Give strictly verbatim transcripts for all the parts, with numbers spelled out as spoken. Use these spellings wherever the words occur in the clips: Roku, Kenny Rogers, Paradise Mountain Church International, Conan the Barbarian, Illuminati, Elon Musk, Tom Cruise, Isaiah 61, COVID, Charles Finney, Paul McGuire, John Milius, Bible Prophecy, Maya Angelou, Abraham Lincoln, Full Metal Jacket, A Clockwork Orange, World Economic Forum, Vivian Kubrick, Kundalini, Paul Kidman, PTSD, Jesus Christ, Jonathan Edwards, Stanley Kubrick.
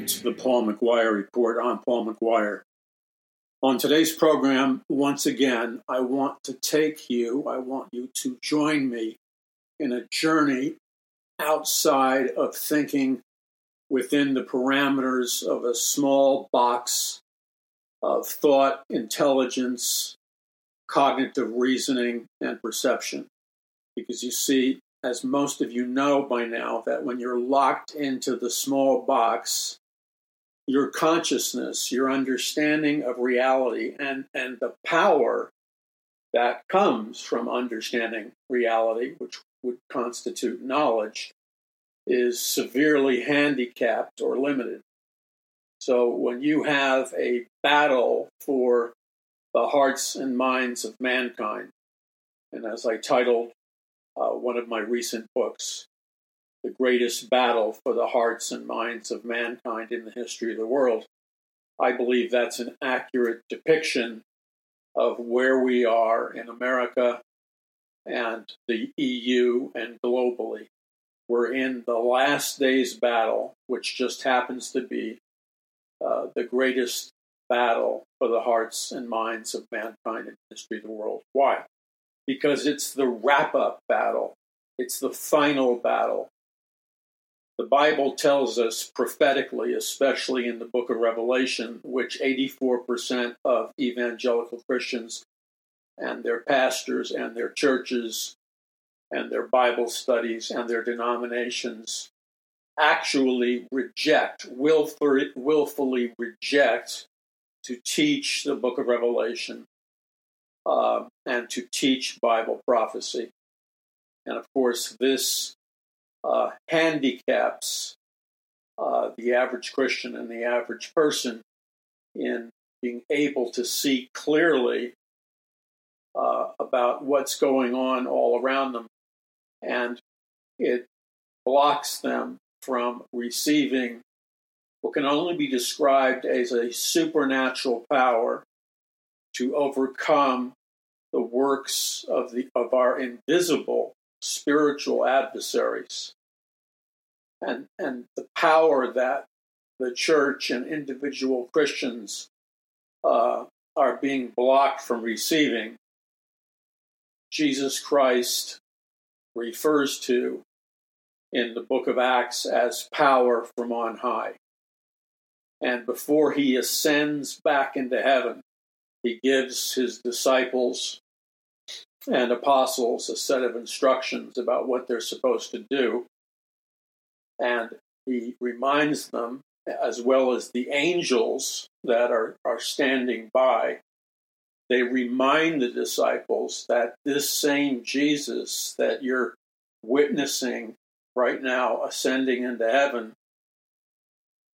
into the Paul McGuire Report on Paul McGuire. On today's program, once again, I want to take you, I want you to join me in a journey outside of thinking within the parameters of a small box of thought, intelligence, cognitive reasoning, and perception. Because you see, as most of you know by now, that when you're locked into the small box, your consciousness, your understanding of reality, and, and the power that comes from understanding reality, which would constitute knowledge, is severely handicapped or limited. So when you have a battle for the hearts and minds of mankind, and as I titled uh, one of my recent books, The Greatest Battle for the Hearts and Minds of Mankind in the History of the World, I believe that's an accurate depiction of where we are in America and the E U and globally. We're in the last day's battle, which just happens to be uh, the greatest battle for the hearts and minds of mankind in the history of the world. Why? Because it's the wrap-up battle. It's the final battle. The Bible tells us prophetically, especially in the book of Revelation, which eighty-four percent of evangelical Christians and their pastors and their churches and their Bible studies and their denominations actually reject, willfully reject, to teach the book of Revelation uh, and to teach Bible prophecy. And of course, this uh, handicaps uh, the average Christian and the average person in being able to see clearly uh, about what's going on all around them. And it blocks them from receiving what can only be described as a supernatural power to overcome the works of the of our invisible spiritual adversaries, and and the power that the church and individual Christians uh, are being blocked from receiving. Jesus Christ refers to in the book of Acts as power from on high. And before he ascends back into heaven, he gives his disciples and apostles a set of instructions about what they're supposed to do. And he reminds them, as well as the angels that are, are standing by, they remind the disciples that this same Jesus that you're witnessing right now ascending into heaven,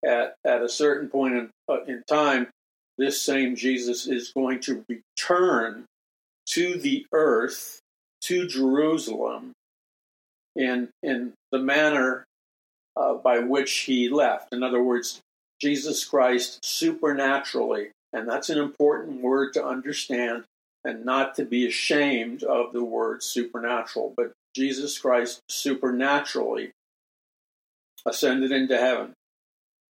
at, at a certain point in, uh, in time, this same Jesus is going to return to the earth, to Jerusalem, in in the manner uh, by which he left. In other words, Jesus Christ supernaturally, and that's an important word to understand and not to be ashamed of the word supernatural, but Jesus Christ supernaturally ascended into heaven,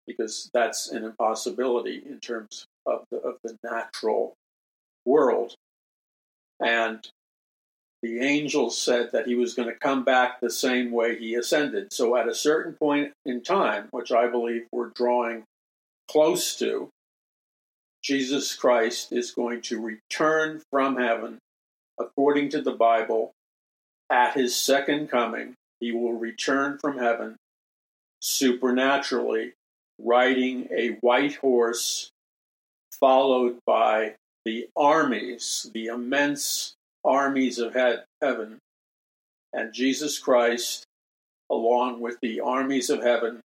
because that's an impossibility in terms of the, of the natural world. And the angels said that he was going to come back the same way he ascended. So at a certain point in time, which I believe we're drawing close to, Jesus Christ is going to return from heaven, according to the Bible, at his second coming. He will return from heaven supernaturally, riding a white horse, followed by the armies, the immense armies of heaven. And Jesus Christ, along with the armies of heaven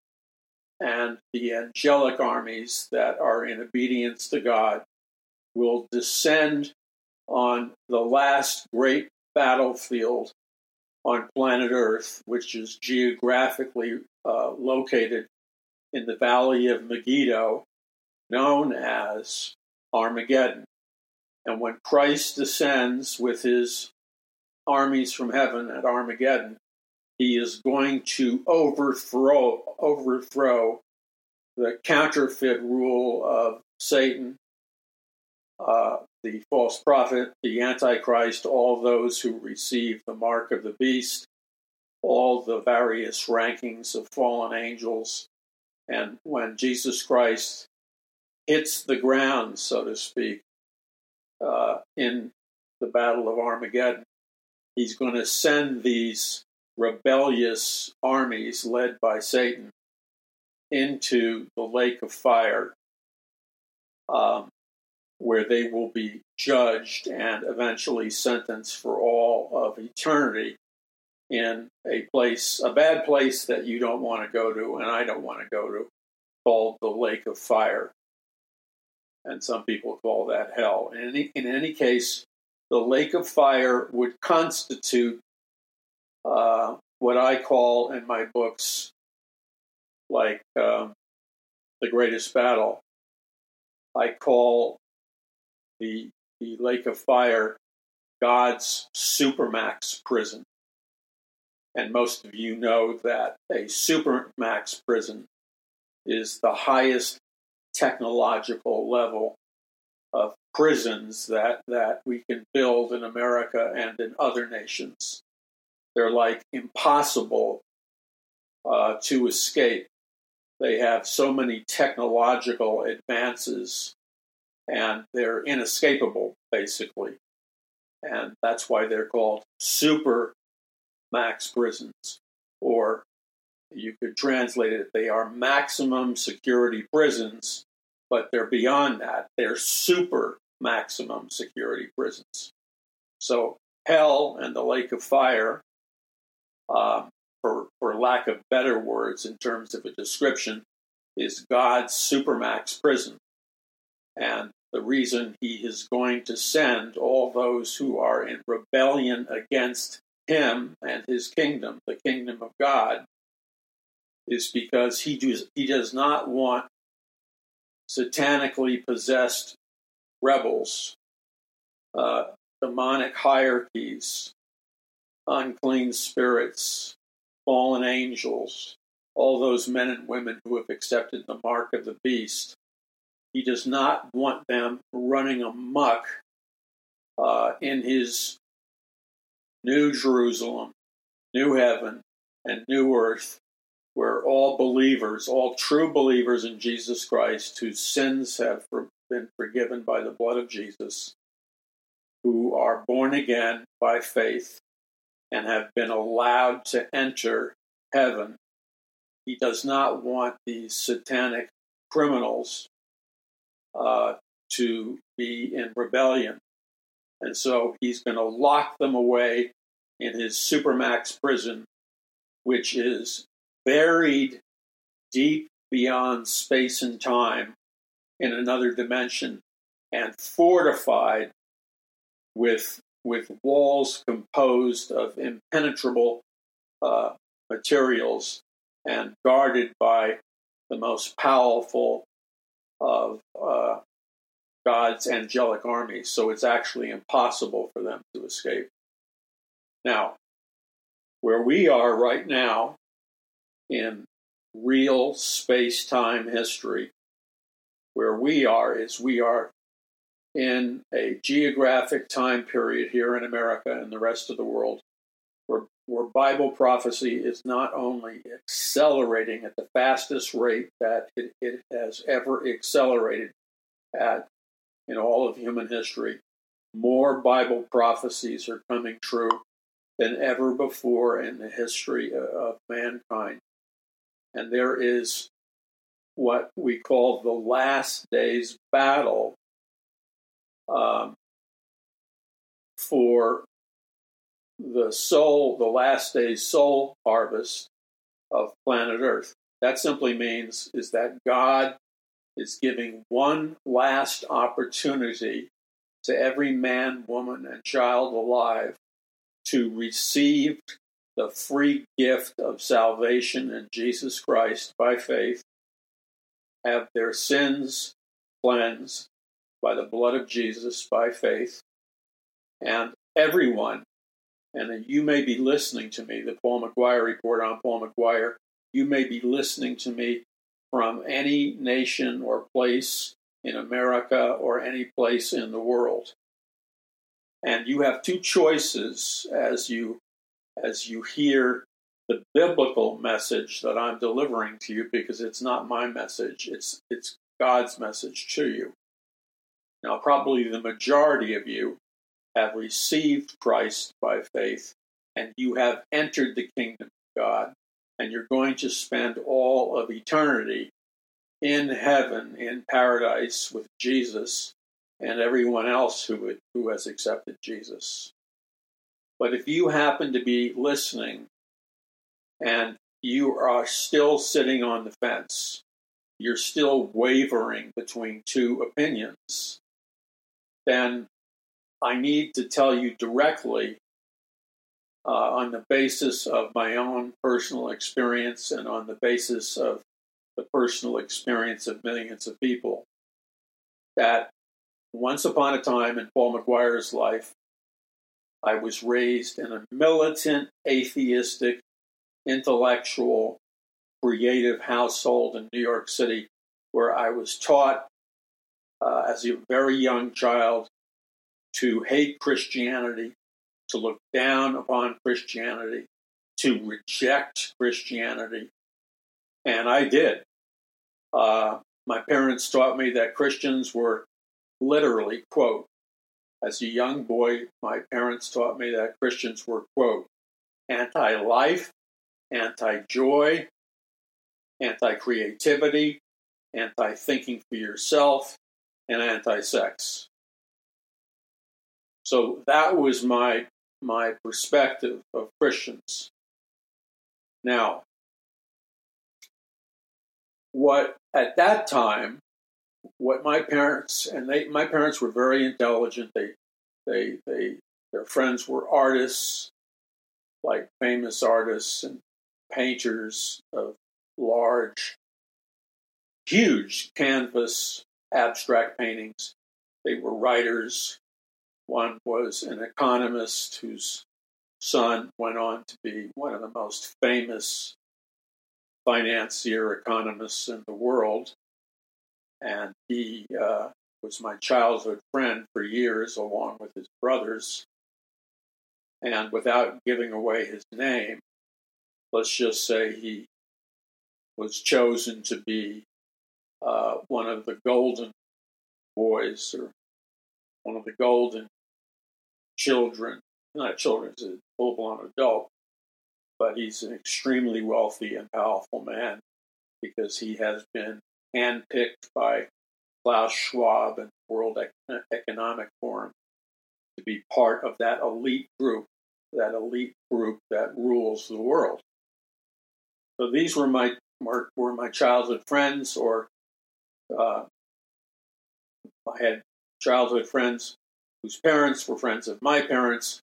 and the angelic armies that are in obedience to God, will descend on the last great battlefield on planet Earth, which is geographically uh, located in the Valley of Megiddo, known as Armageddon. And when Christ descends with his armies from heaven at Armageddon, he is going to overthrow, overthrow the counterfeit rule of Satan, uh, the false prophet, the Antichrist, all those who receive the mark of the beast, all the various rankings of fallen angels. And when Jesus Christ hits the ground, so to speak, uh, in the Battle of Armageddon, he's going to send these rebellious armies led by Satan into the lake of fire, um, where they will be judged and eventually sentenced for all of eternity in a place, a bad place that you don't want to go to, and I don't want to go to, called the lake of fire. And some people call that hell. In any, in any case, the lake of fire would constitute uh, what I call in my books, like um, the greatest battle. I call the the lake of fire God's supermax prison. And most of you know that a supermax prison is the highest technological level of prisons that, that we can build in America and in other nations. They're like impossible uh, to escape. They have so many technological advances, and they're inescapable, basically. And that's why they're called super max prisons, or you could translate it, they are maximum security prisons, but they're beyond that. They're super maximum security prisons. So hell and the lake of fire, uh, for, for lack of better words in terms of a description, is God's supermax prison. And the reason he is going to send all those who are in rebellion against him and his kingdom, the kingdom of God, is because he does, he does not want satanically possessed rebels, uh, demonic hierarchies, unclean spirits, fallen angels, all those men and women who have accepted the mark of the beast. He does not want them running amok uh, in his New Jerusalem, new heaven, and new earth, where all believers, all true believers in Jesus Christ, whose sins have been forgiven by the blood of Jesus, who are born again by faith and have been allowed to enter heaven. He does not want these satanic criminals uh, to be in rebellion. And so he's going to lock them away in his supermax prison, which is buried deep beyond space and time in another dimension, and fortified with with walls composed of impenetrable uh, materials and guarded by the most powerful of uh God's angelic armies, so it's actually impossible for them to escape. Now, where we are right now in real space-time history, where we are is we are in a geographic time period here in America and the rest of the world where, where Bible prophecy is not only accelerating at the fastest rate that it, it has ever accelerated at in all of human history, more Bible prophecies are coming true than ever before in the history of mankind. And there is what we call the last days battle um, for the soul, the last days soul harvest of planet Earth. That simply means is that God is giving one last opportunity to every man, woman, and child alive to receive the free gift of salvation in Jesus Christ by faith, have their sins cleansed by the blood of Jesus by faith, and everyone, and you may be listening to me, the Paul McGuire Report on Paul McGuire, you may be listening to me from any nation or place in America or any place in the world. And you have two choices as you as you hear the biblical message that I'm delivering to you, because it's not my message, it's it's God's message to you. Now, probably the majority of you have received Christ by faith, and you have entered the kingdom of God, and you're going to spend all of eternity in heaven, in paradise, with Jesus and everyone else who who has accepted Jesus. But if you happen to be listening and you are still sitting on the fence, you're still wavering between two opinions, then I need to tell you directly uh, on the basis of my own personal experience and on the basis of the personal experience of millions of people, that once upon a time in Paul McGuire's life, I was raised in a militant, atheistic, intellectual, creative household in New York City, where I was taught uh, as a very young child to hate Christianity, to look down upon Christianity, to reject Christianity. And I did. Uh, my parents taught me that Christians were literally, quote, as a young boy, my parents taught me that Christians were, quote, anti-life, anti-joy, anti-creativity, anti-thinking for yourself, and anti-sex. So that was my my perspective of Christians. Now, what at that time, what my parents and they my parents were very intelligent. They they they their friends were artists, like famous artists and painters of large, huge canvas abstract paintings. They were writers. One was an economist whose son went on to be one of the most famous financier economists in the world. And he uh, was my childhood friend for years, along with his brothers. And without giving away his name, let's just say he was chosen to be uh, one of the golden boys, or one of the golden children, not children, he's a full-blown adult, but he's an extremely wealthy and powerful man because he has been handpicked by Klaus Schwab and World Economic Forum to be part of that elite group, that elite group that rules the world. So these were my were my childhood friends, or uh, I had childhood friends whose parents were friends of my parents,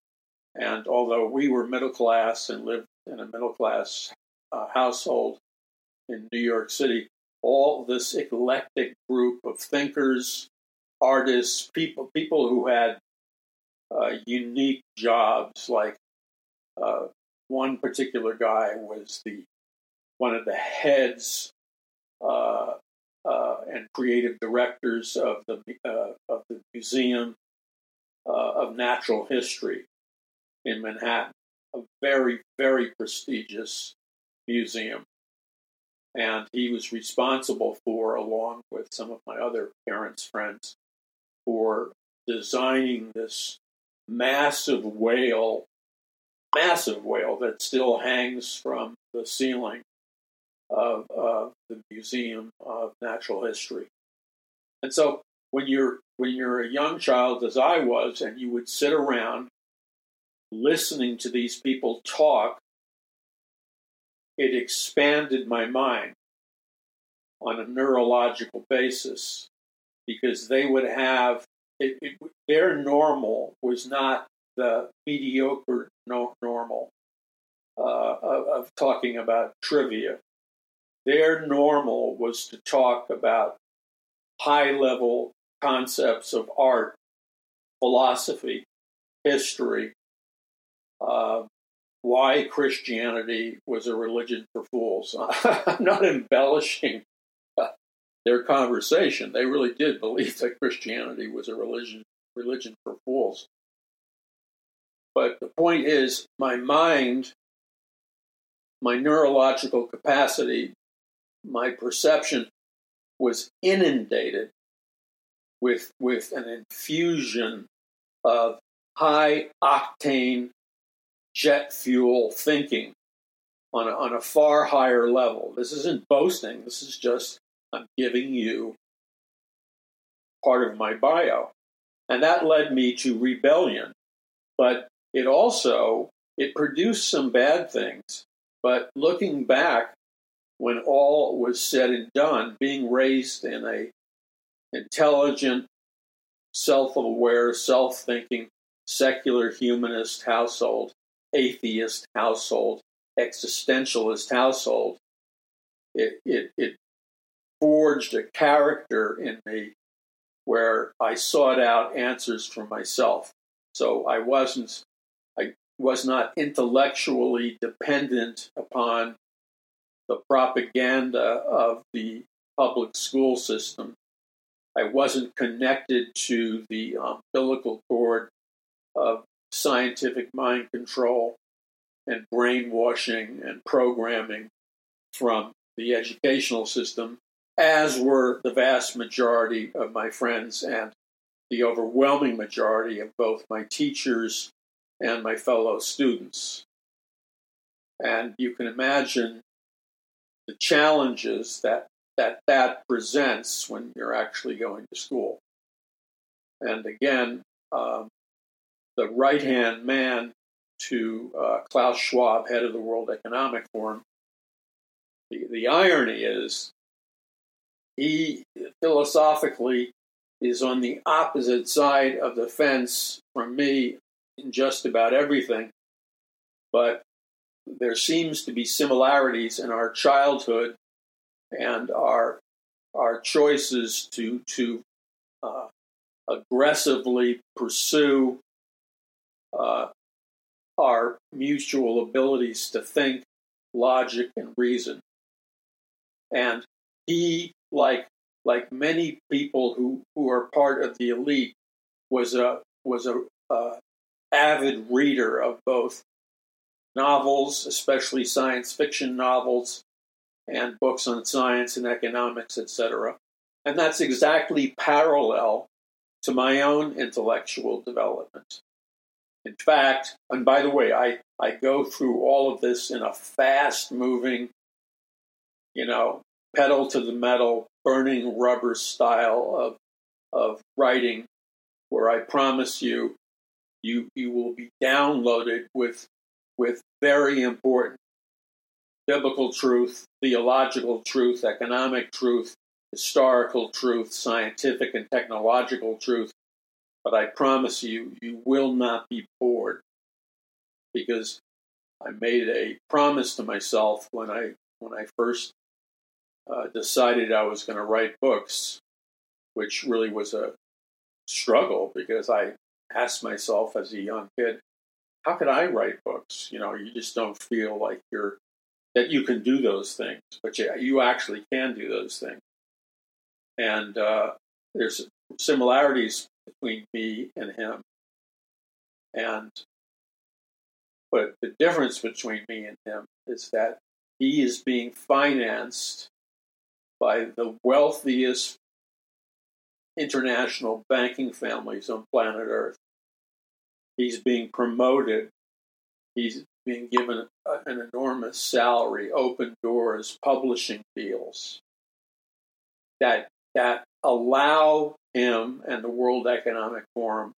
and although we were middle class and lived in a middle class uh, household in New York City, all this eclectic group of thinkers, artists, people people who had uh, unique jobs. Like uh, one particular guy was the one of the heads uh, uh, and creative directors of the uh, of the Museum uh, of Natural History in Manhattan, a very, very prestigious museum. And he was responsible for, along with some of my other parents' friends, for designing this massive whale, massive whale that still hangs from the ceiling of, of the Museum of Natural History. And so when you're when you're a young child, as I was, and you would sit around listening to these people talk, it expanded my mind on a neurological basis, because they would have, it, it, their normal was not the mediocre no, normal uh, of, of talking about trivia. Their normal was to talk about high-level concepts of art, philosophy, history, uh, why Christianity was a religion for fools. I'm not embellishing their conversation, they really did believe that Christianity was a religion, religion for fools. But the point is, my mind, my neurological capacity, my perception was inundated with with an infusion of high-octane jet fuel thinking on a, on a far higher level. This isn't boasting. This is just, I'm giving you part of my bio. And that led me to rebellion. But it also, it produced some bad things. But looking back, when all was said and done, being raised in a intelligent, self-aware, self-thinking, secular humanist household, atheist household, existentialist household, it, it, it forged a character in me where I sought out answers for myself. So I wasn't, I was not intellectually dependent upon the propaganda of the public school system. I wasn't connected to the umbilical cord of scientific mind control and brainwashing and programming from the educational system, as were the vast majority of my friends and the overwhelming majority of both my teachers and my fellow students. And you can imagine the challenges that that, that presents when you're actually going to school. And again, um, the right-hand man to uh, Klaus Schwab, head of the World Economic Forum, the, the irony is he philosophically is on the opposite side of the fence from me in just about everything, but there seems to be similarities in our childhood and our our choices to to uh, aggressively pursue uh, our mutual abilities to think, logic, and reason. And he, like like many people who, who are part of the elite, was a was a uh, avid reader of both novels, especially science fiction novels, and books on science and economics, et cetera. And that's exactly parallel to my own intellectual development. In fact, and by the way, I, I go through all of this in a fast-moving, you know, pedal-to-the-metal, burning rubber style of of writing, where I promise you, you you will be downloaded with with very important biblical truth, theological truth, economic truth, historical truth, scientific and technological truth. But I promise you, you will not be bored, because I made a promise to myself when I when I first uh, decided I was going to write books, which really was a struggle, because I asked myself as a young kid, how could I write books? You know, you just don't feel like you're, that you can do those things, but you, you actually can do those things. And uh, there's similarities between me and him. And, but the difference between me and him is that he is being financed by the wealthiest international banking families on planet Earth. He's being promoted. He's being given an enormous salary, open doors, publishing deals that that allow him and the World Economic Forum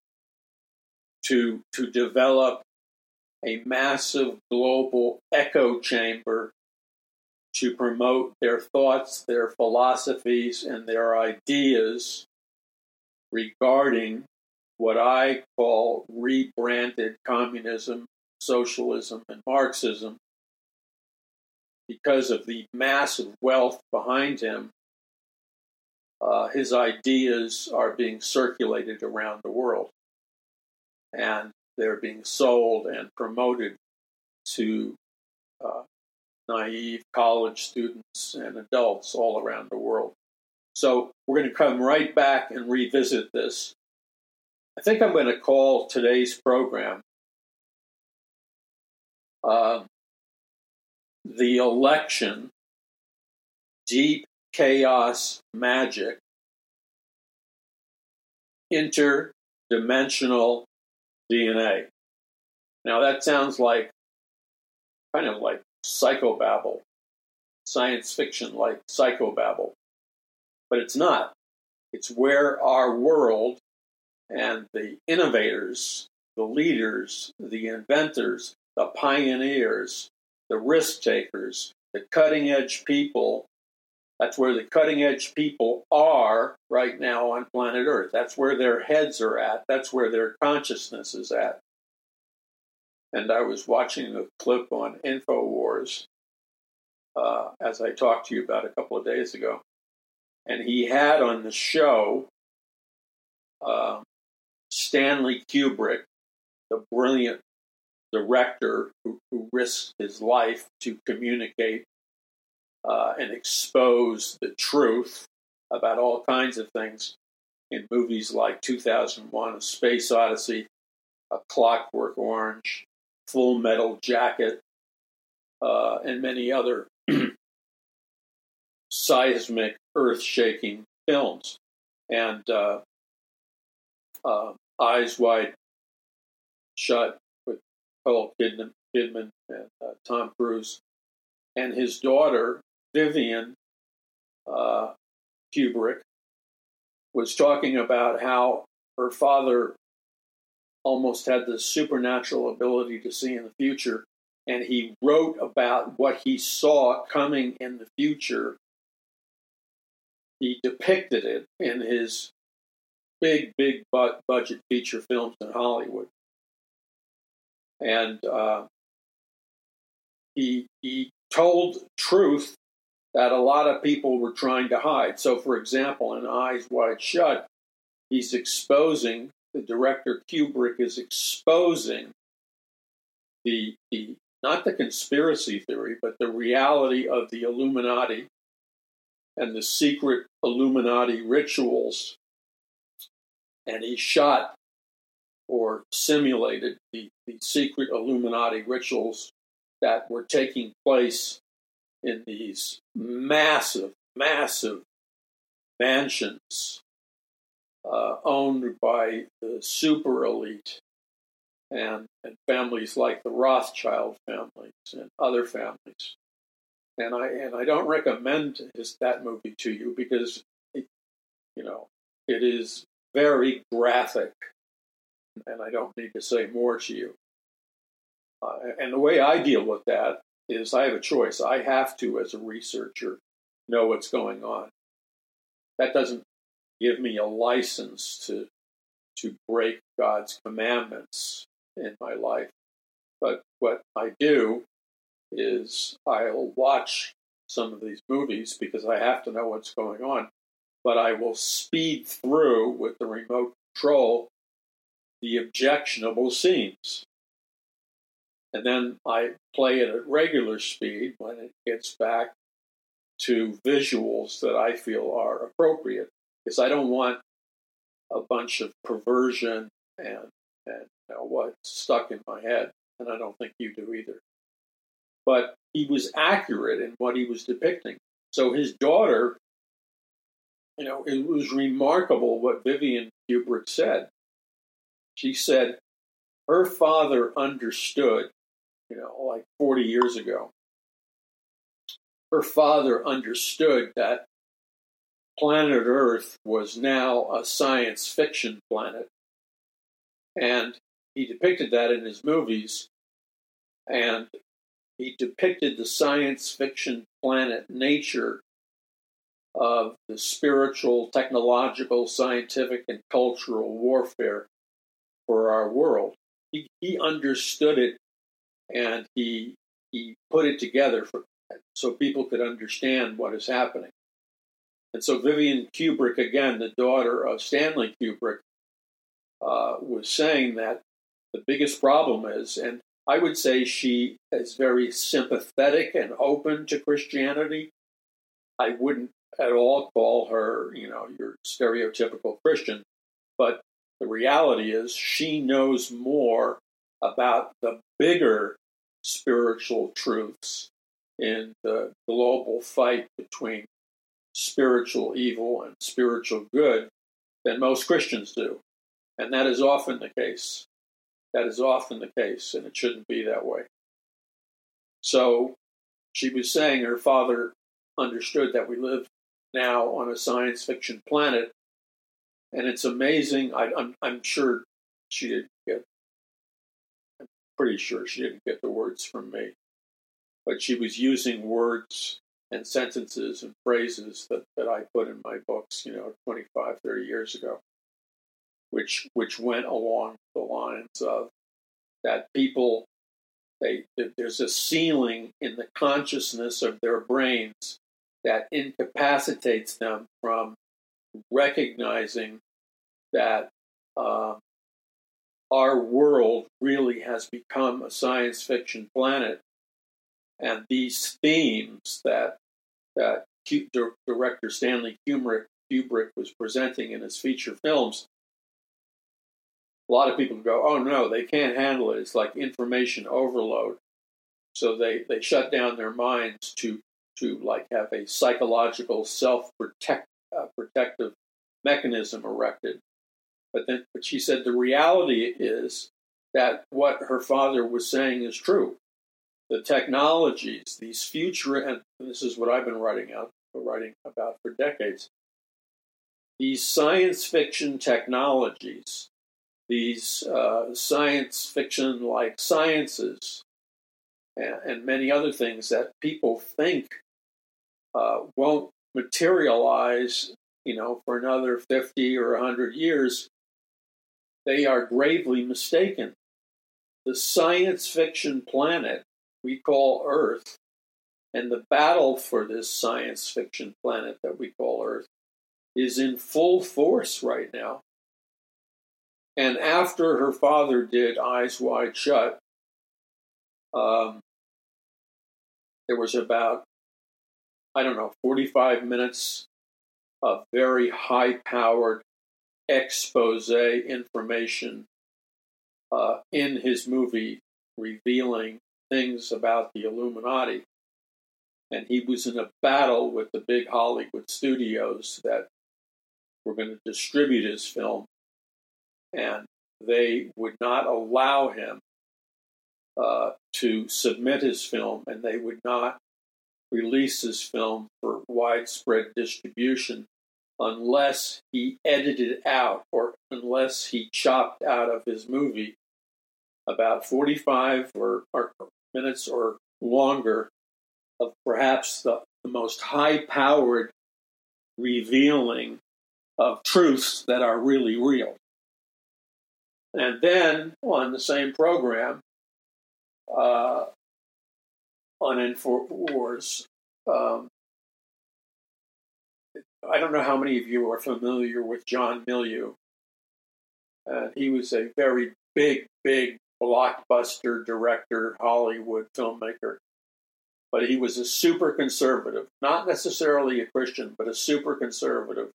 to to develop a massive global echo chamber to promote their thoughts, their philosophies, and their ideas regarding what I call rebranded communism, socialism, and Marxism. Because of the massive wealth behind him, uh, his ideas are being circulated around the world, and they're being sold and promoted to uh, naive college students and adults all around the world. So we're going to come right back and revisit this. I think I'm going to call today's program uh, The Election, Deep Chaos Magic, Interdimensional D N A. Now that sounds like kind of like psychobabble, science fiction like psychobabble, but it's not. It's where our world and the innovators, the leaders, the inventors, the pioneers, the risk takers, the cutting edge people, that's where the cutting edge people are right now on planet Earth. That's where their heads are at. That's where their consciousness is at. And I was watching a clip on InfoWars, uh, as I talked to you about a couple of days ago. And he had on the show uh, Stanley Kubrick, the brilliant director who, who risked his life to communicate uh, and expose the truth about all kinds of things in movies like two thousand one: A Space Odyssey, A Clockwork Orange, Full Metal Jacket, uh, and many other seismic, earth-shaking films. And uh, uh, Eyes Wide Shut with Paul Kidman, Kidman and uh, Tom Cruise, and his daughter, Vivian uh, Kubrick, was talking about how her father almost had this supernatural ability to see in the future, and he wrote about what he saw coming in the future. He depicted it in his big, big budget feature films in Hollywood. And uh, he, he told truth that a lot of people were trying to hide. So, for example, in Eyes Wide Shut, he's exposing, the director Kubrick is exposing the, the not the conspiracy theory, but the reality of the Illuminati and the secret Illuminati rituals, and he shot or simulated the, the secret Illuminati rituals that were taking place in these massive, massive mansions uh, owned by the super elite and, and families like the Rothschild families and other families. And I and I don't recommend his, that movie to you because, it, you know, it is very graphic, and I don't need to say more to you. Uh, and the way I deal with that is I have a choice. I have to, as a researcher, know what's going on. That doesn't give me a license to to break God's commandments in my life. But what I do is I'll watch some of these movies because I have to know what's going on, but I will speed through with the remote control the objectionable scenes. And then I play it at regular speed when it gets back to visuals that I feel are appropriate, because I don't want a bunch of perversion and, and you know, what's stuck in my head, and I don't think you do either. But he was accurate in what he was depicting. So his daughter, you know, it was remarkable what Vivian Kubrick said. She said her father understood, you know, like forty years ago, her father understood that planet Earth was now a science fiction planet. And he depicted that in his movies. And he depicted the science fiction planet nature of the spiritual, technological, scientific, and cultural warfare for our world. He, he understood it, and he he put it together for, so people could understand what is happening. And so Vivian Kubrick, again, the daughter of Stanley Kubrick, uh, was saying that the biggest problem is, and I would say she is very sympathetic and open to Christianity. I wouldn't at all call her, you know, your stereotypical Christian, but the reality is she knows more about the bigger spiritual truths in the global fight between spiritual evil and spiritual good than most Christians do. And that is often the case. That is often the case, and it shouldn't be that way. So she was saying her father understood that we live now on a science fiction planet, and it's amazing. I, I'm, I'm sure she didn't get, I'm pretty sure she didn't get the words from me, but she was using words and sentences and phrases that, that I put in my books, you know, twenty-five, thirty years ago, which which went along the lines of that people, they there's a ceiling in the consciousness of their brains that incapacitates them from recognizing that uh, our world really has become a science fiction planet, and these themes that that director Stanley Kubrick Kubrick was presenting in his feature films. A lot of people go, oh, no, they can't handle it. It's like information overload. So they, they shut down their minds to to like have a psychological self-protect uh, protective mechanism erected. But then but she said the reality is that what her father was saying is true. The technologies, these future, and this is what I've been writing out, writing about for decades, these science fiction technologies, these uh, science fiction-like sciences and, and many other things that people think uh, won't materialize, you know, for another fifty or one hundred years, they are gravely mistaken. The science fiction planet we call Earth and the battle for this science fiction planet that we call Earth is in full force right now. And after her father did Eyes Wide Shut, um, there was about, I don't know, forty-five minutes of very high-powered expose information uh, in his movie revealing things about the Illuminati. And he was in a battle with the big Hollywood studios that were going to distribute his film. And they would not allow him uh, to submit his film, and they would not release his film for widespread distribution unless he edited out or unless he chopped out of his movie about forty-five or, or minutes or longer of perhaps the, the most high-powered revealing of truths that are really real. And then, on the same program, uh, on InfoWars, um, I don't know how many of you are familiar with John Milius. Uh, he was a very big, big blockbuster director, Hollywood filmmaker. But he was a super conservative, not necessarily a Christian, but a super conservative.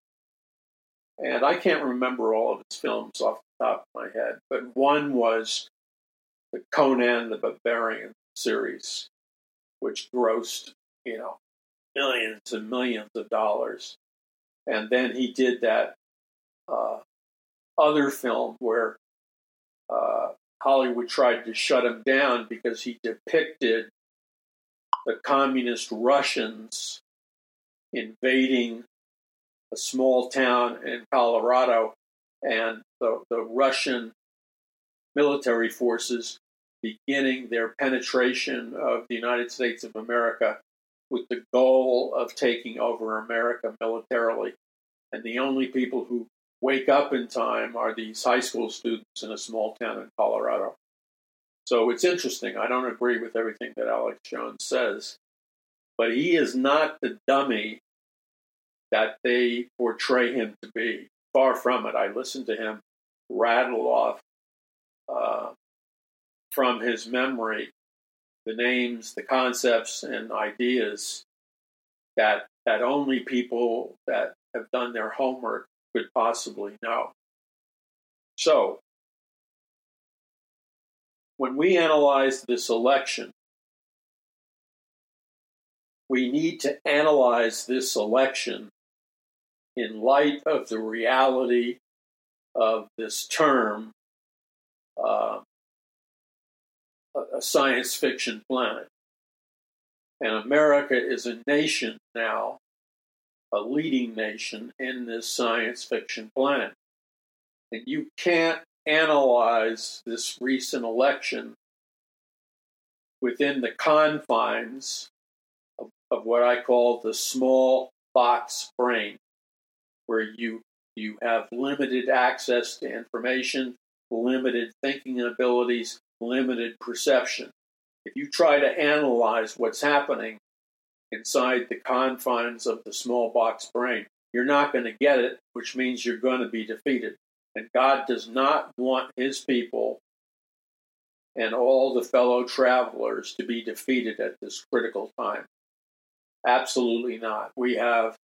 And I can't remember all of his films off the top of my head, but one was the Conan the Barbarian series, which grossed, you know, millions and millions of dollars. And then he did that uh, other film where uh, Hollywood tried to shut him down because he depicted the communist Russians invading a small town in Colorado, and the, the Russian military forces beginning their penetration of the United States of America with the goal of taking over America militarily. And the only people who wake up in time are these high school students in a small town in Colorado. So it's interesting. I don't agree with everything that Alex Jones says, but he is not the dummy that they portray him to be. Far from it. I listened to him rattle off uh, from his memory the names, the concepts, and ideas that that only people that have done their homework could possibly know. So, when we analyze this election, we need to analyze this election in light of the reality of this term, uh, a science fiction planet. And America is a nation now, a leading nation in this science fiction planet. And you can't analyze this recent election within the confines of, of what I call the small box brain, where you, you have limited access to information, limited thinking abilities, limited perception. If you try to analyze what's happening inside the confines of the small box brain, you're not going to get it, which means you're going to be defeated. And God does not want his people and all the fellow travelers to be defeated at this critical time. Absolutely not. We have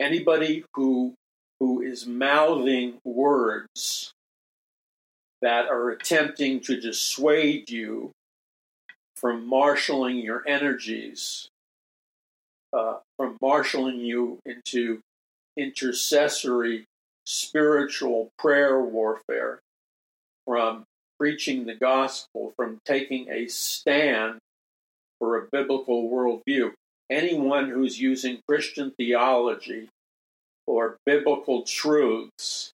anybody who who is mouthing words that are attempting to dissuade you from marshaling your energies, uh, from marshaling you into intercessory spiritual prayer warfare, from preaching the gospel, from taking a stand for a biblical worldview. Anyone who's using Christian theology or biblical truths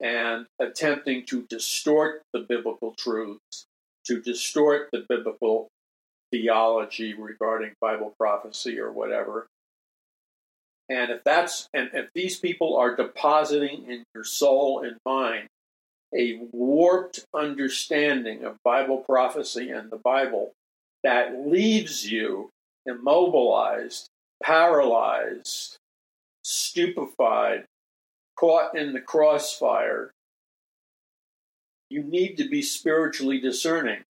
and attempting to distort the biblical truths, to distort the biblical theology regarding Bible prophecy or whatever. And if that's and if these people are depositing in your soul and mind a warped understanding of Bible prophecy and the Bible that leaves you immobilized, paralyzed, stupefied, caught in the crossfire, you need to be spiritually discerning.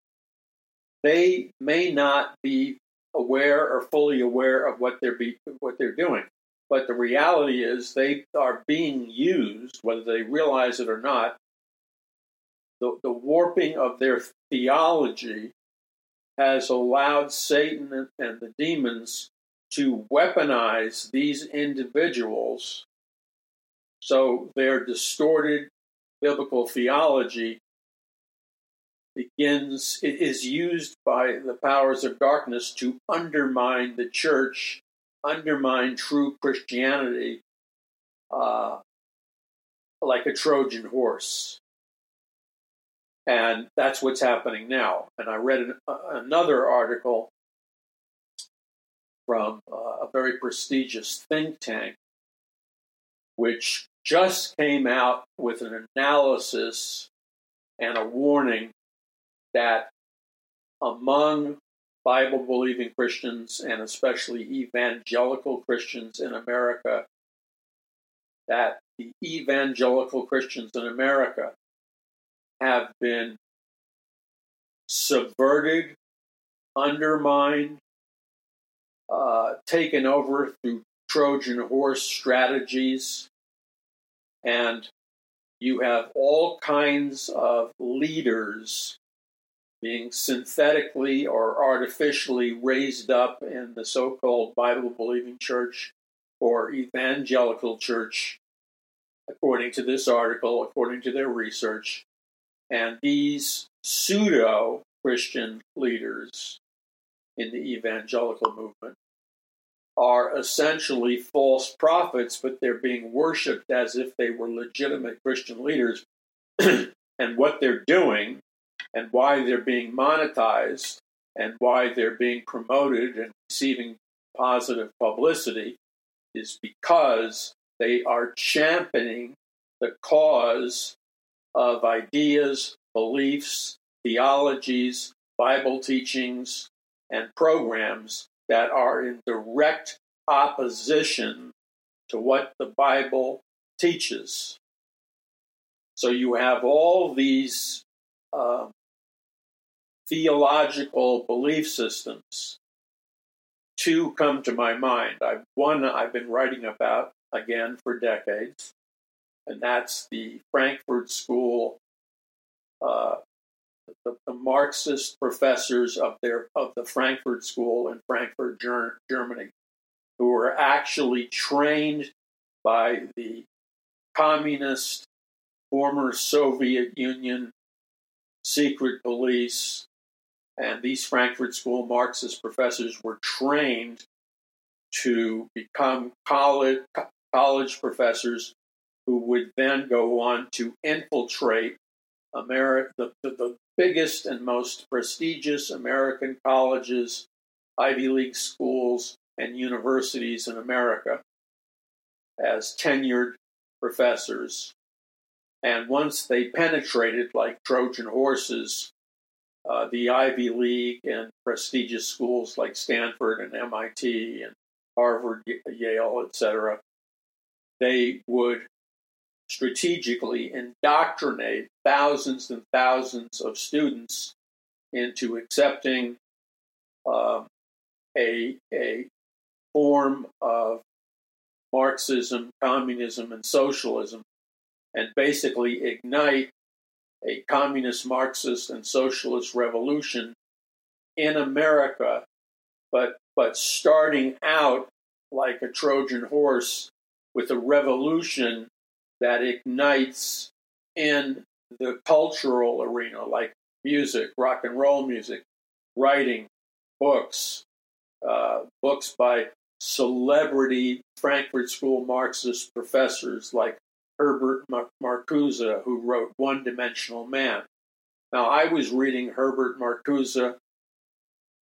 They may not be aware or fully aware of what they're be, what they're doing, but the reality is they are being used, whether they realize it or not. The, the warping of their theology has allowed Satan and, and the demons to weaponize these individuals, so their distorted biblical theology begins, it is used by the powers of darkness to undermine the church, undermine true Christianity, uh, like a Trojan horse. And that's what's happening now. And I read an, uh, another article from uh, a very prestigious think tank, which just came out with an analysis and a warning that among Bible-believing Christians, and especially evangelical Christians in America, that the evangelical Christians in America have been subverted, undermined, uh, taken over through Trojan horse strategies, and you have all kinds of leaders being synthetically or artificially raised up in the so-called Bible-believing church or evangelical church, according to this article, according to their research. And these pseudo-Christian leaders in the evangelical movement are essentially false prophets, but they're being worshipped as if they were legitimate Christian leaders. And what they're doing, and why they're being monetized, and why they're being promoted and receiving positive publicity, is because they are championing the cause of ideas, beliefs, theologies, Bible teachings, and programs that are in direct opposition to what the Bible teaches. So you have all these uh, theological belief systems two come to my mind. I've, one I've been writing about, again, for decades, and that's the Frankfurt School, uh, the, the Marxist professors of their of the Frankfurt School in Frankfurt, Ger- Germany, who were actually trained by the communist, former Soviet Union, secret police, and these Frankfurt School Marxist professors were trained to become college, college professors who would then go on to infiltrate America, the, the, the biggest and most prestigious American colleges, Ivy League schools, and universities in America as tenured professors. And once they penetrated like Trojan horses, uh, the Ivy League and prestigious schools like Stanford and M I T and Harvard, Yale, et cetera, they would strategically indoctrinate thousands and thousands of students into accepting um, a, a form of Marxism, communism, and socialism, and basically ignite a communist, Marxist, and socialist revolution in America, but but starting out like a Trojan horse with a revolution that ignites in the cultural arena, like music, rock and roll music, writing, books, uh, books by celebrity Frankfurt School Marxist professors like Herbert Marcuse, who wrote One-Dimensional Man. Now, I was reading Herbert Marcuse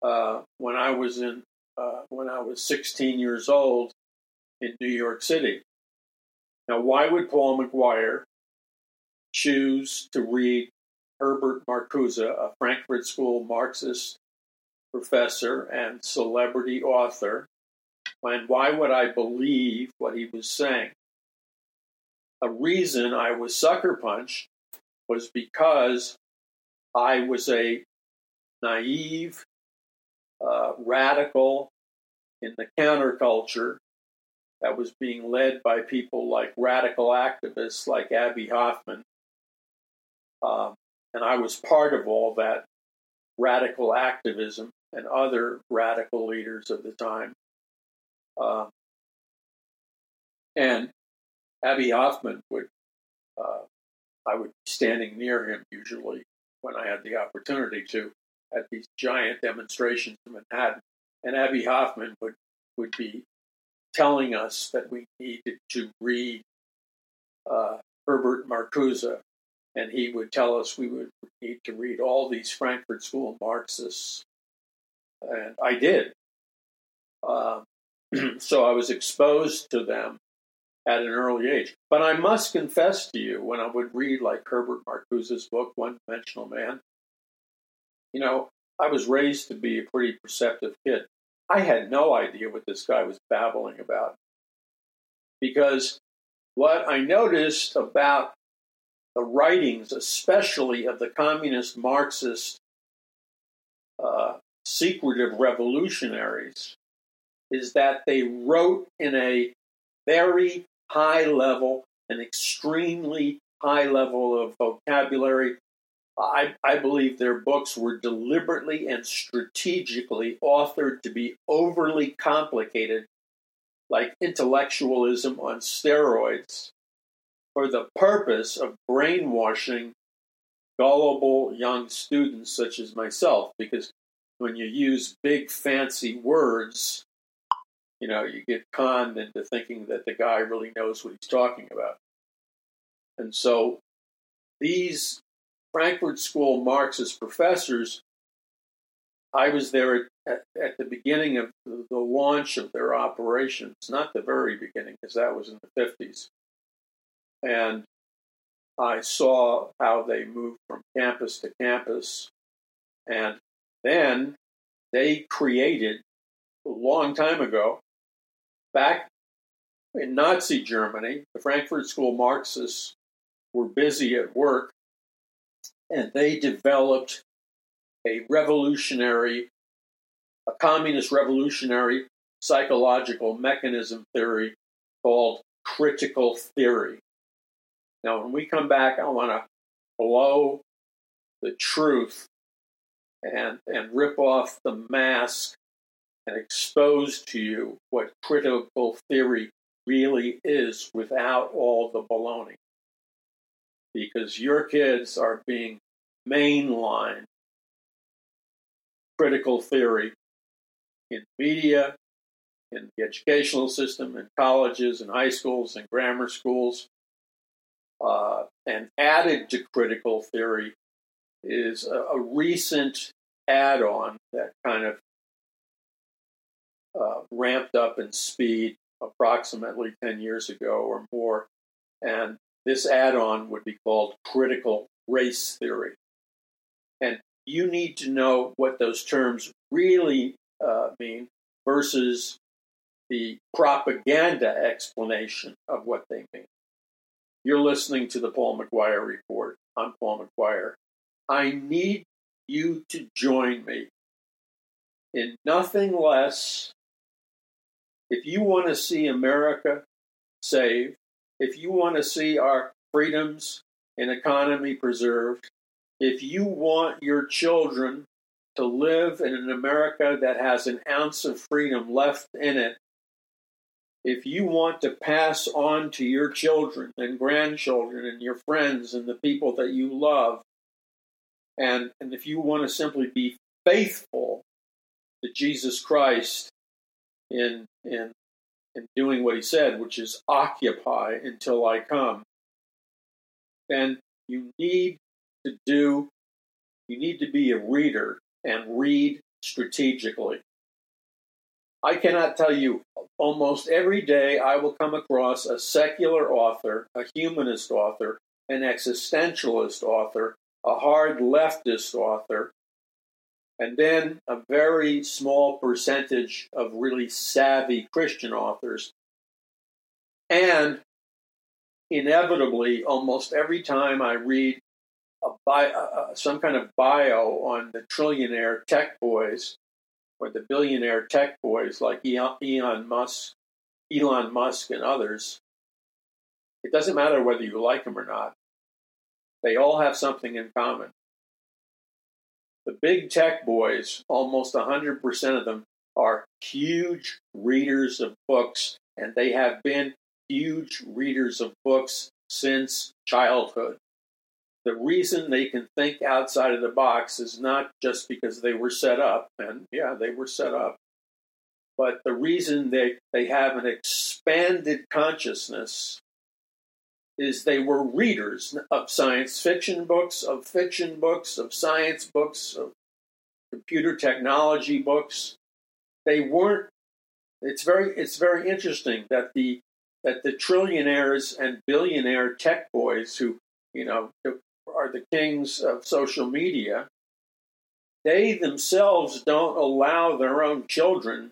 uh, when I was in uh, when I was sixteen years old in New York City. Now, why would Paul McGuire choose to read Herbert Marcuse, a Frankfurt School Marxist professor and celebrity author, and why would I believe what he was saying? A reason I was sucker punched was because I was a naive, uh, radical in the counterculture that was being led by people like radical activists like Abbie Hoffman. Um, and I was part of all that radical activism and other radical leaders of the time. Uh, and Abbie Hoffman would, uh, I would be standing near him usually when I had the opportunity to at these giant demonstrations in Manhattan. And Abbie Hoffman would, would be telling us that we needed to read uh, Herbert Marcuse. And he would tell us we would need to read all these Frankfurt School Marxists. And I did. Um, so I was exposed to them at an early age. But I must confess to you, when I would read like Herbert Marcuse's book, One-Dimensional Man, you know, I was raised to be a pretty perceptive kid. I had no idea what this guy was babbling about. Because what I noticed about the writings, especially of the communist Marxist uh, secretive revolutionaries, is that they wrote in a very high level, an extremely high level of vocabulary. I, I believe their books were deliberately and strategically authored to be overly complicated, like intellectualism on steroids, for the purpose of brainwashing gullible young students such as myself. Because when you use big fancy words, you know, you get conned into thinking that the guy really knows what he's talking about. And so these Frankfurt School Marxist professors, I was there at, at the beginning of the launch of their operations, not the very beginning, because that was in the fifties. And I saw how they moved from campus to campus. And then they created, a long time ago, back in Nazi Germany, the Frankfurt School Marxists were busy at work, and they developed a revolutionary, a communist revolutionary psychological mechanism theory called critical theory. Now, when we come back, I want to blow the truth and, and rip off the mask and expose to you what critical theory really is without all the baloney. Because your kids are being mainlined critical theory in media, in the educational system, in colleges, in high schools, in grammar schools. Uh, and added to critical theory is a, a recent add-on that kind of uh, ramped up in speed approximately ten years ago or more. And this add-on would be called critical race theory. And you need to know what those terms really uh, mean versus the propaganda explanation of what they mean. You're listening to the Paul McGuire Report. I'm Paul McGuire. I need you to join me in nothing less. If you want to see America saved, if you want to see our freedoms and economy preserved, if you want your children to live in an America that has an ounce of freedom left in it, if you want to pass on to your children and grandchildren and your friends and the people that you love, and, and if you want to simply be faithful to Jesus Christ in, in, in doing what he said, which is occupy until I come, then you need to do, you need to be a reader and read strategically. I cannot tell you, almost every day I will come across a secular author, a humanist author, an existentialist author, a hard leftist author, and then a very small percentage of really savvy Christian authors. And inevitably, almost every time I read a bio, uh, some kind of bio on the trillionaire tech boys, or the billionaire tech boys like Elon Musk, Elon Musk and others, it doesn't matter whether you like them or not. They all have something in common. The big tech boys, almost one hundred percent of them, are huge readers of books, and they have been huge readers of books since childhood. The reason they can think outside of the box is not just because they were set up, and yeah, they were set up, but the reason they, they have an expanded consciousness is they were readers of science fiction books, of fiction books, of science books, of computer technology books. They weren't, it's very, it's very interesting that the, that the trillionaires and billionaire tech boys who, you know, are the kings of social media, they themselves don't allow their own children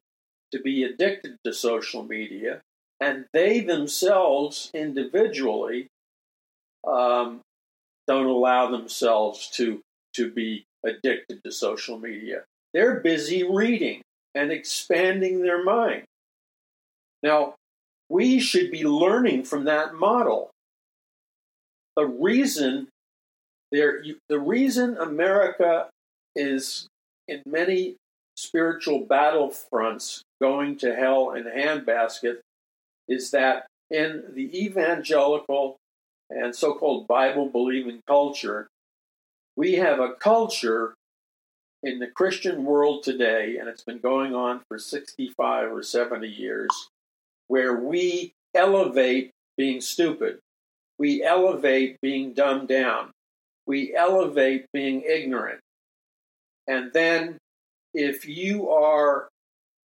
to be addicted to social media, and they themselves individually um, don't allow themselves to, to be addicted to social media. They're busy reading and expanding their mind. Now, we should be learning from that model. The reason There, you, the reason America is in many spiritual battlefronts going to hell in a handbasket is that in the evangelical and so-called Bible-believing culture, we have a culture in the Christian world today, and it's been going on for sixty-five or seventy years, where we elevate being stupid. We elevate being dumbed down. We elevate being ignorant. And then if you are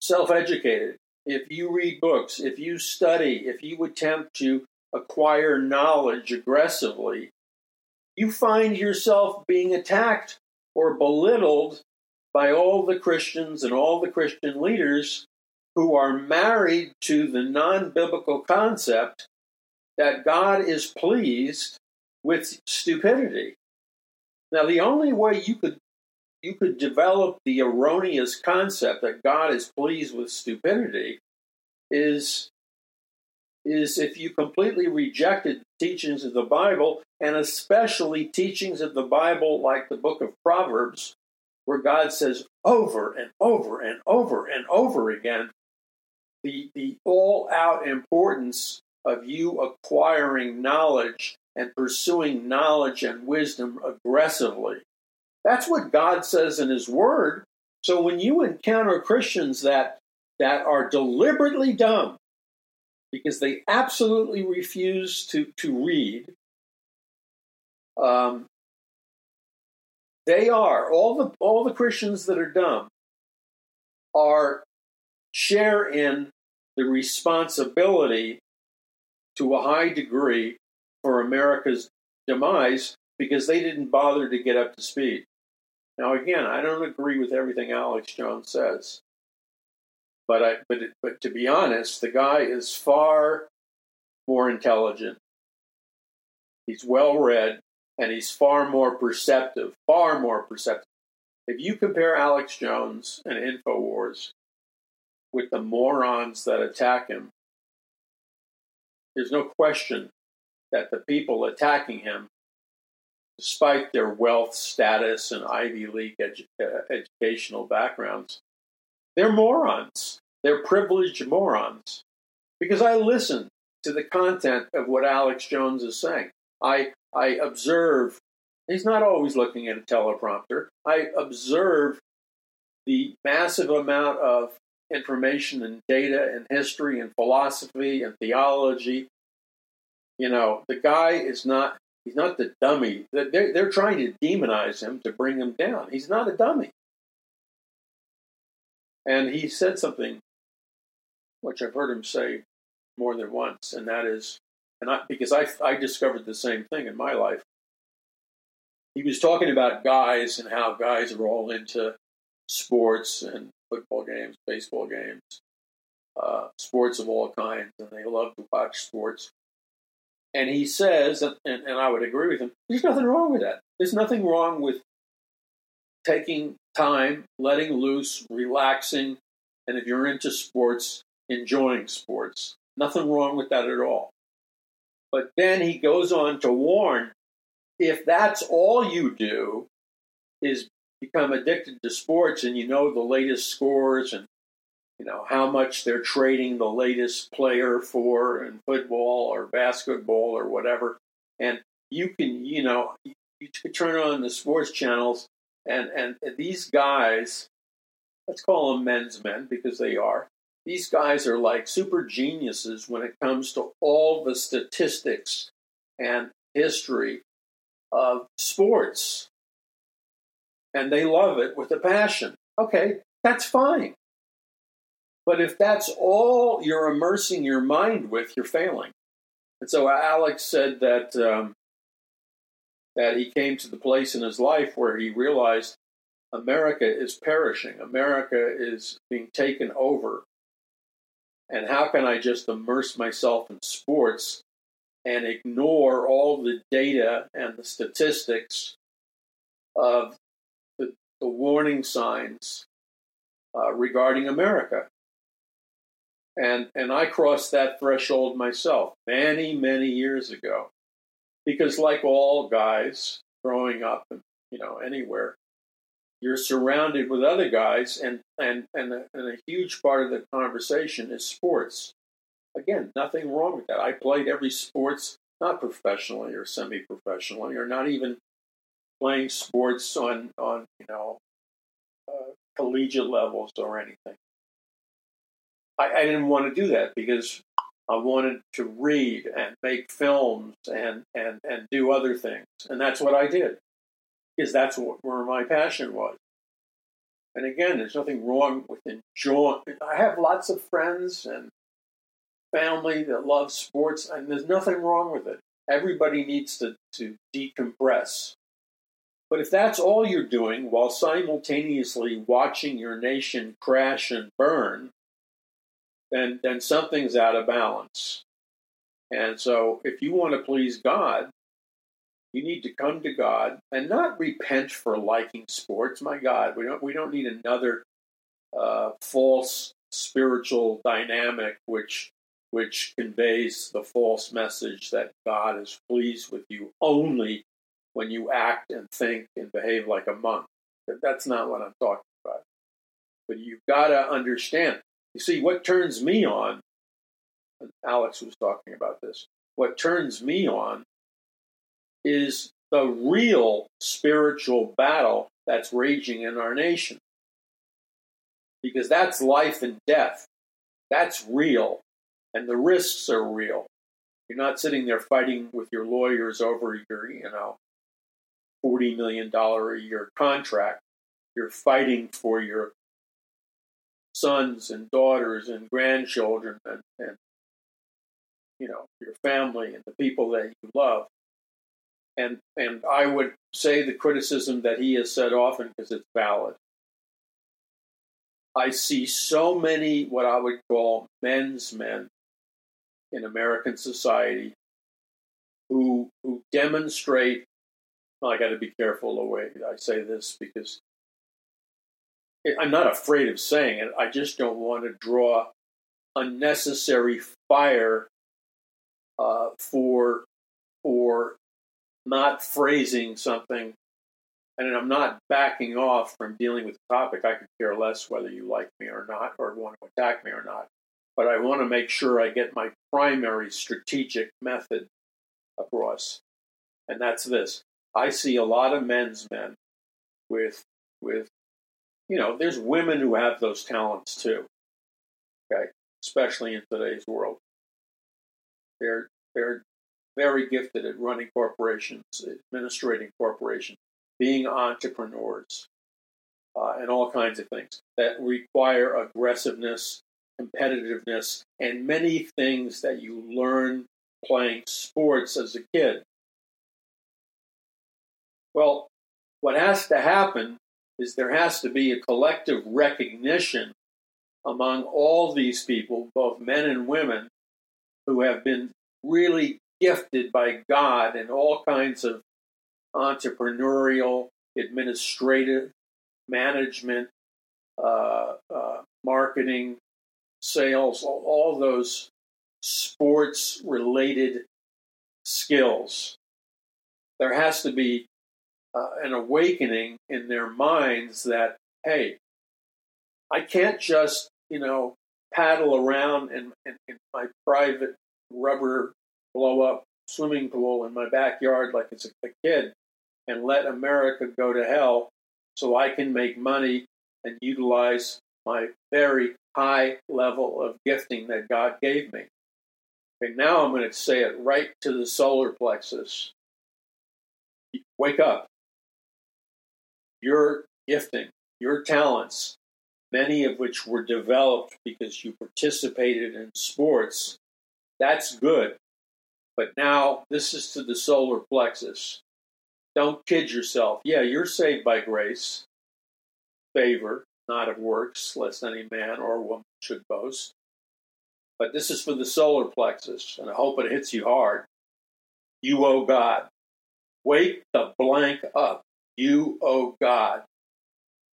self-educated, if you read books, if you study, if you attempt to acquire knowledge aggressively, you find yourself being attacked or belittled by all the Christians and all the Christian leaders who are married to the non-biblical concept that God is pleased with stupidity. Now, the only way you could you could develop the erroneous concept that God is pleased with stupidity is, is if you completely rejected the teachings of the Bible, and especially teachings of the Bible like the book of Proverbs, where God says over and over and over and over again, the, the all-out importance of you acquiring knowledge and pursuing knowledge and wisdom aggressively. That's what God says in his word. So when you encounter Christians that that are deliberately dumb because they absolutely refuse to, to read, um, they are, all the all the Christians that are dumb are share in the responsibility to a high degree for America's demise because they didn't bother to get up to speed. Now, again, I don't agree with everything Alex Jones says, but I, but it, but to be honest, the guy is far more intelligent. He's well read, and he's far more perceptive. Far more perceptive. If you compare Alex Jones and InfoWars with the morons that attack him, there's no question that the people attacking him, despite their wealth, status, and Ivy League edu- uh, educational backgrounds, they're morons. They're privileged morons. Because I listen to the content of what Alex Jones is saying. I I observe. He's not always looking at a teleprompter. I observe the massive amount of information and data and history and philosophy and theology. You know, the guy is not... He's not the dummy. They're, they're trying to demonize him to bring him down. He's not a dummy. And he said something, which I've heard him say more than once, and that is, and I, because I, I discovered the same thing in my life. He was talking about guys and how guys are all into sports and football games, baseball games, uh, sports of all kinds, and they love to watch sports. And he says, and, and I would agree with him, there's nothing wrong with that. There's nothing wrong with taking time, letting loose, relaxing, and if you're into sports, enjoying sports. Nothing wrong with that at all. But then he goes on to warn, if that's all you do is become addicted to sports and you know the latest scores and you know, how much they're trading the latest player for in football or basketball or whatever. And you can, you know, you turn on the sports channels and, and these guys, let's call them men's men because they are, these guys are like super geniuses when it comes to all the statistics and history of sports. And they love it with a passion. Okay, that's fine. But if that's all you're immersing your mind with, you're failing. And so Alex said that um, that he came to the place in his life where he realized America is perishing. America is being taken over. And how can I just immerse myself in sports and ignore all the data and the statistics of the, the warning signs uh, regarding America? And and I crossed that threshold myself many, many years ago. Because like all guys growing up, and you know, anywhere, you're surrounded with other guys, and, and, and, a, and a huge part of the conversation is sports. Again, nothing wrong with that. I played every sports, not professionally or semi-professionally, or not even playing sports on, on you know, uh, collegiate levels or anything. I didn't want to do that because I wanted to read and make films and, and, and do other things. And that's what I did because that's what, where my passion was. And again, there's nothing wrong with enjoying. I have lots of friends and family that love sports, and there's nothing wrong with it. Everybody needs to, to decompress. But if that's all you're doing while simultaneously watching your nation crash and burn, Then, then something's out of balance. And so if you want to please God, You need to come to God and not repent for liking sports. My God, we don't we don't need another uh, false spiritual dynamic which which conveys the false message that God is pleased with you only when you act and think and behave like a monk. That's not what I'm talking about. But you've got to understand. You see, what turns me on, and Alex was talking about this, what turns me on is the real spiritual battle that's raging in our nation. Because that's life and death. That's real. And the risks are real. You're not sitting there fighting with your lawyers over your, you know, forty million dollars a year contract. You're fighting for your sons and daughters and grandchildren and, and you know, your family and the people that you love. And and I would say the criticism that he has said often, because it's valid. I see so many what I would call men's men in American society who who demonstrate, well, I got to be careful the way I say this, because I'm not afraid of saying it. I just don't want to draw unnecessary fire uh, for for not phrasing something, and I'm not backing off from dealing with the topic. I could care less whether you like me or not, or want to attack me or not. But I want to make sure I get my primary strategic method across, and that's this. I see a lot of men's men with with. You know, there's women who have those talents too, okay? Especially in today's world. They're they're very gifted at running corporations, administrating corporations, being entrepreneurs, uh, and all kinds of things that require aggressiveness, competitiveness, and many things that you learn playing sports as a kid. Well, what has to happen is there has to be a collective recognition among all these people, both men and women, who have been really gifted by God in all kinds of entrepreneurial, administrative, management, uh, uh, marketing, sales, all, all those sports-related skills. There has to be Uh, an awakening in their minds that, hey, I can't just, you know, paddle around in, in, in my private rubber blow-up swimming pool in my backyard like it's a kid and let America go to hell so I can make money and utilize my very high level of gifting that God gave me. Okay, now I'm going to say it right to the solar plexus. Wake up. Your gifting, your talents, many of which were developed because you participated in sports, that's good. But now this is to the solar plexus. Don't kid yourself. Yeah, you're saved by grace, favor, not of works, lest any man or woman should boast. But this is for the solar plexus, and I hope it hits you hard. You owe God. Wake the blank up. You owe God.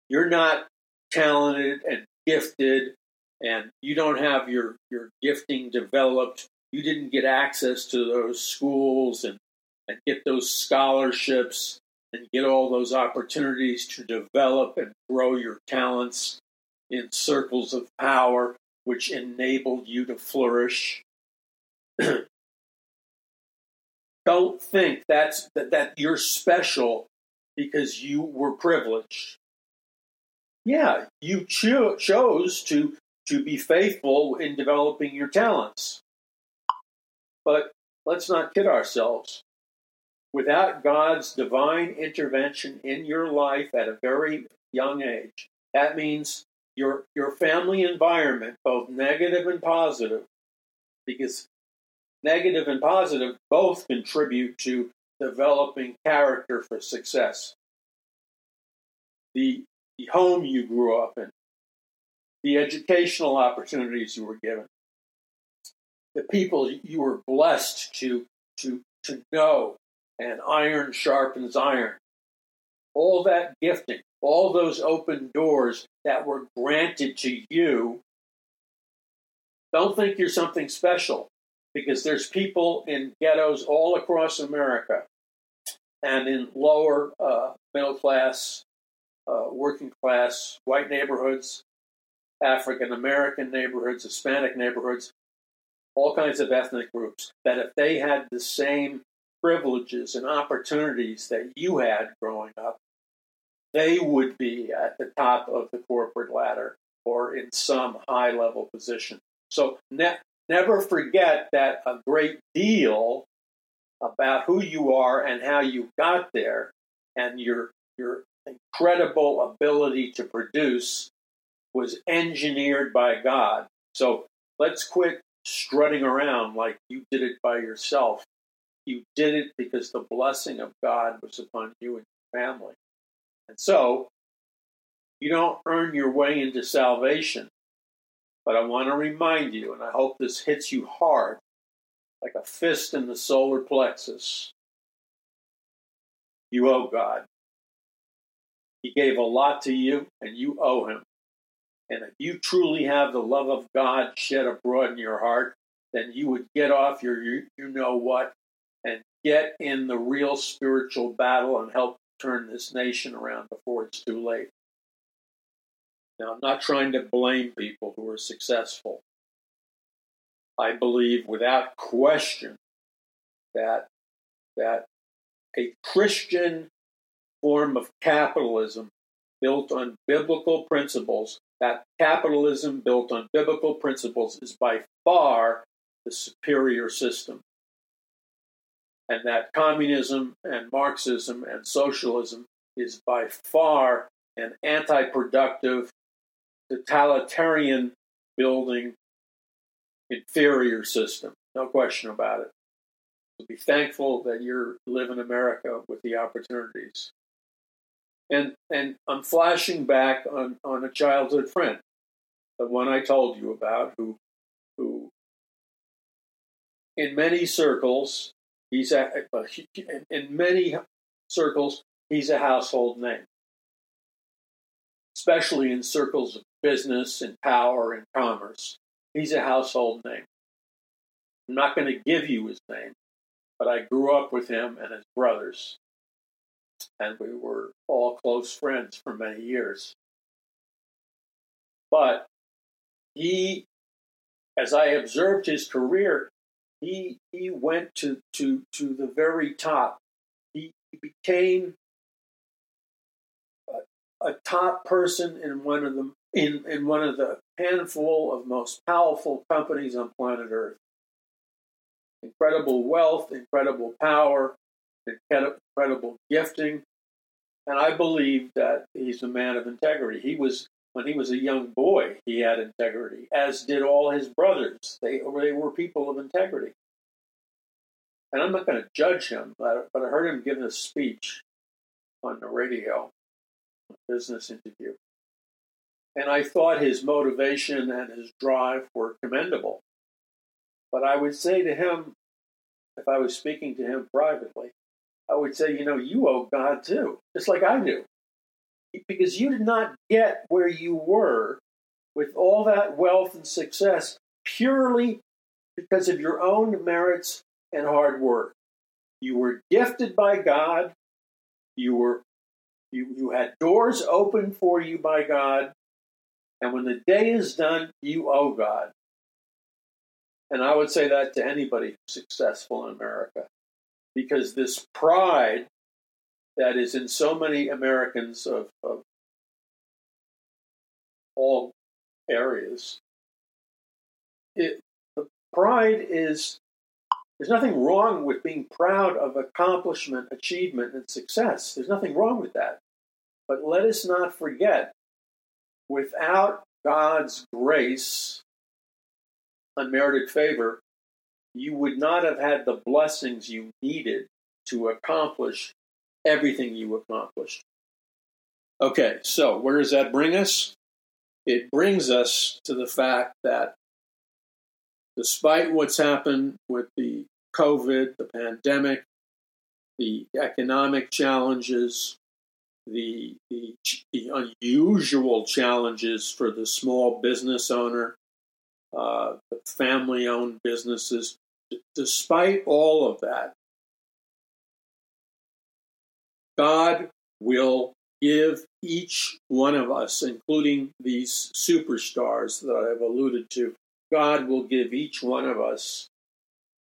You're not talented and gifted, and you don't have your, your gifting developed. You didn't get access to those schools and, and get those scholarships and get all those opportunities to develop and grow your talents in circles of power, which enabled you to flourish. Don't think that's, that, that you're special because you were privileged. Yeah, you cho- chose to, to be faithful in developing your talents. But let's not kid ourselves. Without God's divine intervention in your life at a very young age, that means your, your family environment, both negative and positive, because negative and positive both contribute to developing character for success. The, the home you grew up in, the educational opportunities you were given, the people you were blessed to, to, to know and iron sharpens iron. All that gifting, all those open doors that were granted to you, don't think you're something special, because there's people in ghettos all across America and in lower uh, middle class, uh, working class, white neighborhoods, African-American neighborhoods, Hispanic neighborhoods, all kinds of ethnic groups, that if they had the same privileges and opportunities that you had growing up, they would be at the top of the corporate ladder or in some high-level position. So ne- never forget that a great deal about who you are and how you got there and your your incredible ability to produce was engineered by God. So let's quit strutting around like you did it by yourself. You did it because the blessing of God was upon you and your family. And so you don't earn your way into salvation. But I want to remind you, and I hope this hits you hard, like a fist in the solar plexus, you owe God. He gave a lot to you, and you owe him. And if you truly have the love of God shed abroad in your heart, then you would get off your you-know-what and get in the real spiritual battle and help turn this nation around before it's too late. Now, I'm not trying to blame people who are successful. I believe without question that that a Christian form of capitalism built on biblical principles, that capitalism built on biblical principles is by far the superior system. And that communism and Marxism and socialism is by far an anti-productive, totalitarian building inferior system. No question about it. So be thankful that you live in America with the opportunities. And and I'm flashing back on, on a childhood friend, the one I told you about, who who in many circles he's a, in many circles he's a household name, especially in circles of business and power and commerce. He's a household name. I'm not going to give you his name, but I grew up with him and his brothers, and we were all close friends for many years. But he, as I observed his career, he he went to, to, to the very top. He became a, a top person in one of the in, in one of the handful of most powerful companies on planet Earth. Incredible wealth, incredible power, incredible gifting, and I believe that he's a man of integrity. He was, when he was a young boy, he had integrity, as did all his brothers. They, they were people of integrity. And I'm not going to judge him, but, but I heard him give a speech on the radio, a business interview, and I thought his motivation and his drive were commendable. But I would say to him, if I was speaking to him privately, I would say, you know, you owe God too, just like I do. Because you did not get where you were with all that wealth and success purely because of your own merits and hard work. You were gifted by God. You were, you, you had doors open for you by God. And when the day is done, you owe God. And I would say that to anybody successful in America, because this pride that is in so many Americans of, of all areas, it, the pride is, there's nothing wrong with being proud of accomplishment, achievement, and success. There's nothing wrong with that. But let us not forget, without God's grace, unmerited favor, you would not have had the blessings you needed to accomplish everything you accomplished. Okay, so where does that bring us? It brings us to the fact that despite what's happened with the COVID, the pandemic, the economic challenges, the, the the unusual challenges for the small business owner, uh, the family-owned businesses. D- despite all of that, God will give each one of us, including these superstars that I've alluded to, God will give each one of us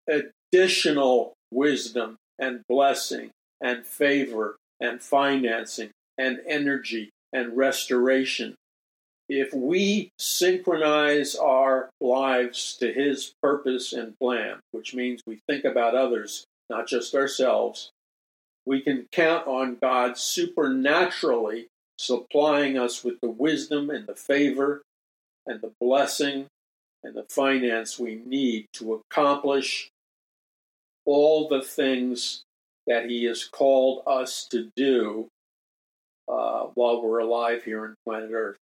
additional wisdom and blessing and favor and financing and energy and restoration. If we synchronize our lives to His purpose and plan, which means we think about others, not just ourselves, we can count on God supernaturally supplying us with the wisdom and the favor and the blessing and the finance we need to accomplish all the things that He has called us to do uh, while we're alive here on planet Earth.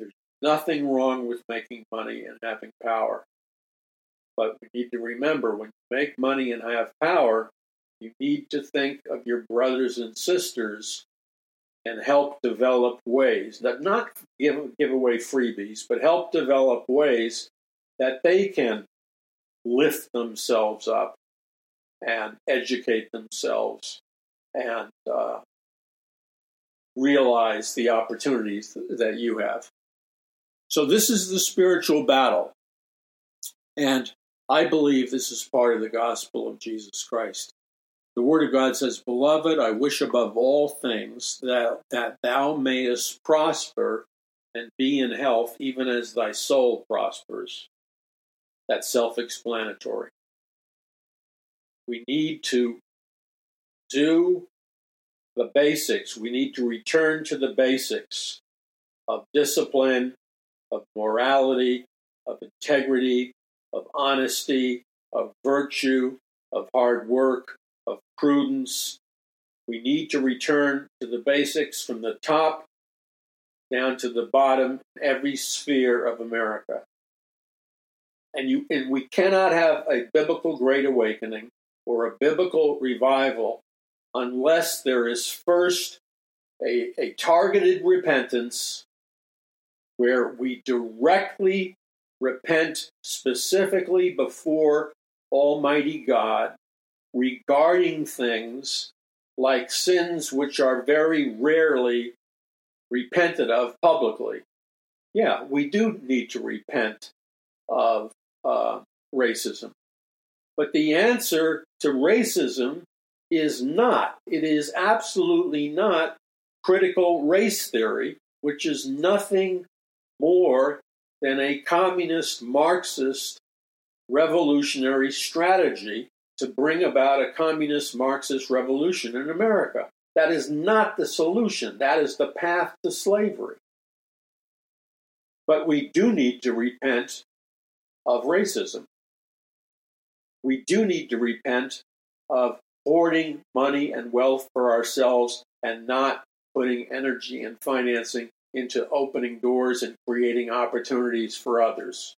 There's nothing wrong with making money and having power. But we need to remember, when you make money and have power, you need to think of your brothers and sisters and help develop ways, that not give, give away freebies, but help develop ways that they can lift themselves up and educate themselves and uh, realize the opportunities that you have. So this is the spiritual battle. And I believe this is part of the gospel of Jesus Christ. The Word of God says, "Beloved, I wish above all things that, that thou mayest prosper and be in health, even as thy soul prospers." That's self-explanatory. We need to do the basics. We need to return to the basics of discipline, of morality, of integrity, of honesty, of virtue, of hard work, of prudence. We need to return to the basics from the top down to the bottom in every sphere of America. And you and we cannot have a biblical Great Awakening or a biblical revival unless there is first a, a targeted repentance where we directly repent specifically before Almighty God regarding things like sins which are very rarely repented of publicly. Yeah, we do need to repent of uh, racism. But the answer to racism is not, it is absolutely not critical race theory, which is nothing more than a communist Marxist revolutionary strategy to bring about a communist Marxist revolution in America. That is not the solution. That is the path to slavery. But we do need to repent of racism. We do need to repent of hoarding money and wealth for ourselves and not putting energy and financing into opening doors and creating opportunities for others.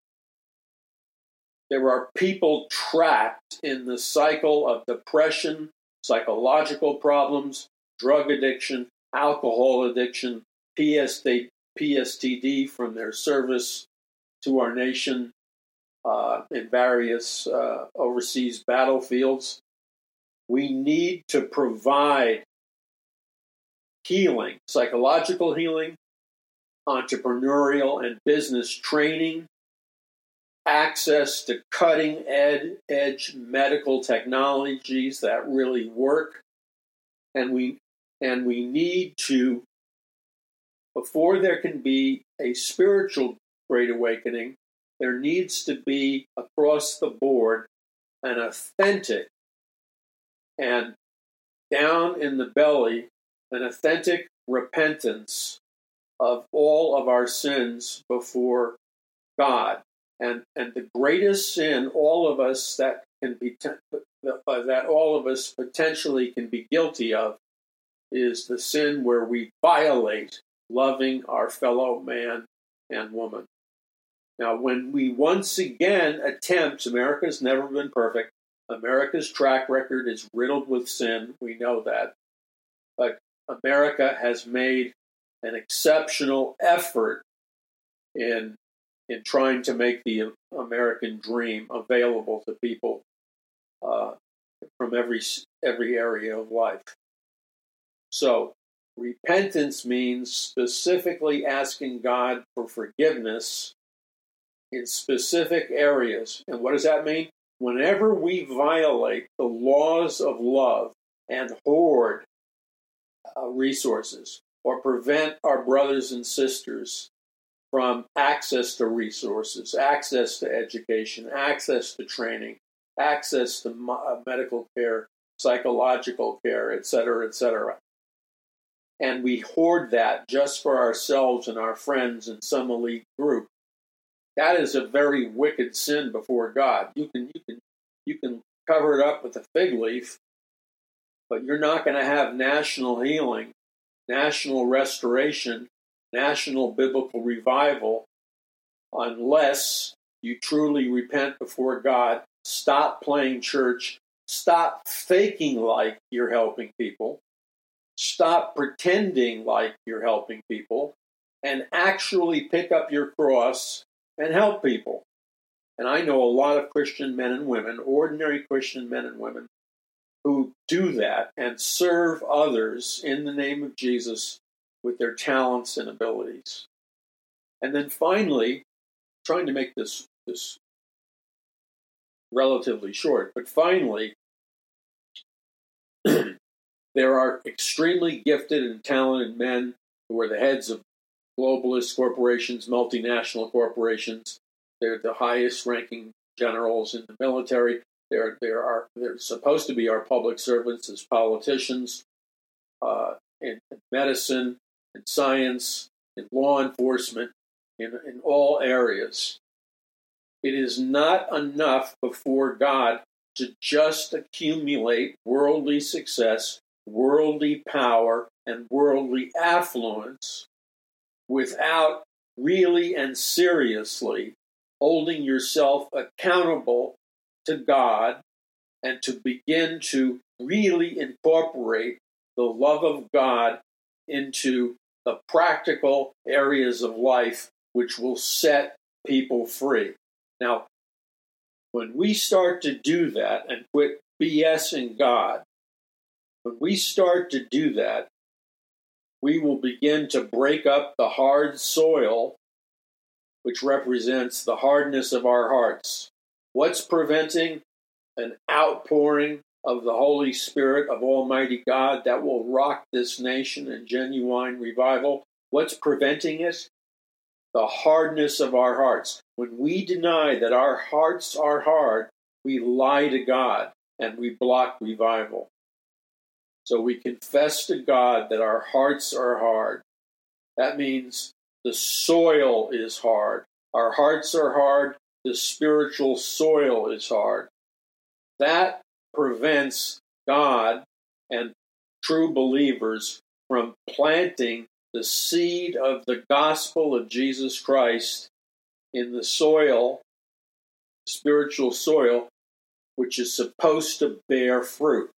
There are people trapped in the cycle of depression, psychological problems, drug addiction, alcohol addiction, P S D, P S T D from their service to our nation uh, in various uh, overseas battlefields. We need to provide healing, psychological healing, entrepreneurial and business training, access to cutting-edge medical technologies that really work, and we and we need to, before there can be a spiritual Great Awakening, there needs to be, across the board, an authentic and down in the belly, an authentic repentance of all of our sins before God. And and the greatest sin all of us that can be uh, that all of us potentially can be guilty of is the sin where we violate loving our fellow man and woman. Now, when we once again attempt, America's never been perfect, America's track record is riddled with sin. We know that. But America has made an exceptional effort in in trying to make the American dream available to people uh, from every every area of life. So repentance means specifically asking God for forgiveness in specific areas. And what does that mean? Whenever we violate the laws of love and hoard uh, resources or prevent our brothers and sisters from access to resources, access to education, access to training, access to mo- medical care, psychological care, et cetera, et cetera. And we hoard that just for ourselves and our friends in some elite group. That is a very wicked sin before God. You can you can you can cover it up with a fig leaf, but you're not going to have national healing, national restoration, national biblical revival unless you truly repent before God, stop playing church, stop faking like you're helping people, stop pretending like you're helping people, and actually pick up your cross and help people. And I know a lot of Christian men and women, ordinary Christian men and women, who do that and serve others in the name of Jesus with their talents and abilities. And then finally, trying to make this, this relatively short, but finally, there are extremely gifted and talented men who are the heads of globalist corporations, multinational corporations. They're the highest-ranking generals in the military. They're, they're, our, they're supposed to be our public servants as politicians, uh, in, in medicine, in science, in law enforcement, in, in all areas. It is not enough before God to just accumulate worldly success, worldly power, and worldly affluence without really and seriously holding yourself accountable to God and to begin to really incorporate the love of God into the practical areas of life which will set people free. Now, when we start to do that and quit BSing God, when we start to do that, we will begin to break up the hard soil, which represents the hardness of our hearts. What's preventing an outpouring of the Holy Spirit of Almighty God that will rock this nation in genuine revival? What's preventing it? The hardness of our hearts. When we deny that our hearts are hard, we lie to God and we block revival. So we confess to God that our hearts are hard. That means the soil is hard. Our hearts are hard. The spiritual soil is hard. That prevents God and true believers from planting the seed of the gospel of Jesus Christ in the soil, spiritual soil, which is supposed to bear fruit.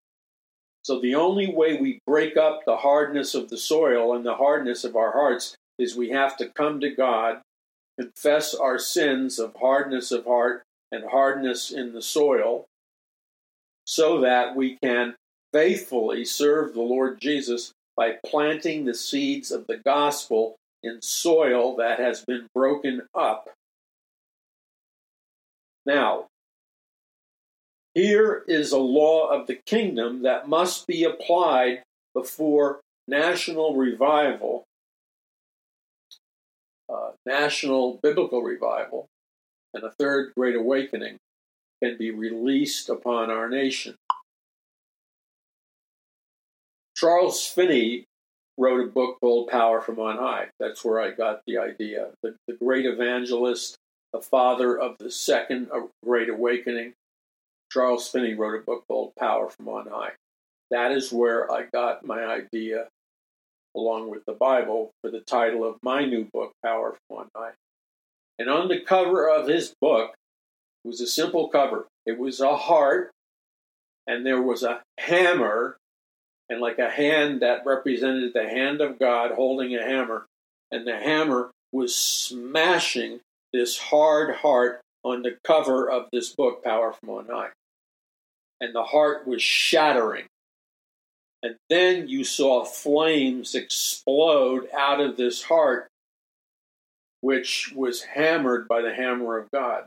So the only way we break up the hardness of the soil and the hardness of our hearts is we have to come to God, confess our sins of hardness of heart and hardness in the soil, so that we can faithfully serve the Lord Jesus by planting the seeds of the gospel in soil that has been broken up. Now, here is a law of the kingdom that must be applied before national revival, uh, national biblical revival, and a third great awakening can be released upon our nation. Charles Finney wrote a book called Power from On High. That's where I got the idea. The, the great evangelist, the father of the second great awakening, Charles Finney wrote a book called Power from On High. That is where I got my idea, along with the Bible, for the title of my new book, Power from On High. And on the cover of his book, it was a simple cover. It was a heart and there was a hammer and like a hand that represented the hand of God holding a hammer, and the hammer was smashing this hard heart on the cover of this book, Power from On High. And the heart was shattering. And then you saw flames explode out of this heart, which was hammered by the hammer of God.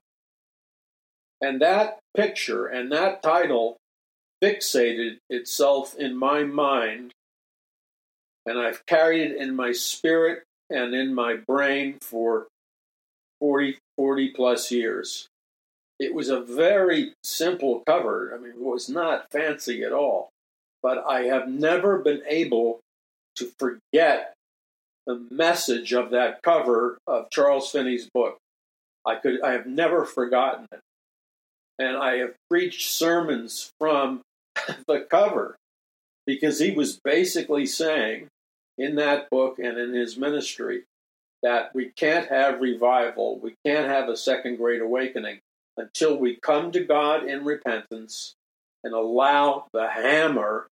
And that picture and that title fixated itself in my mind, and I've carried it in my spirit and in my brain for forty, forty plus years. It was a very simple cover. I mean, it was not fancy at all. But I have never been able to forget the message of that cover of Charles Finney's book. I could, I have never forgotten it. And I have preached sermons from the cover, because he was basically saying in that book and in his ministry that we can't have revival, we can't have a second great awakening until we come to God in repentance and allow the hammer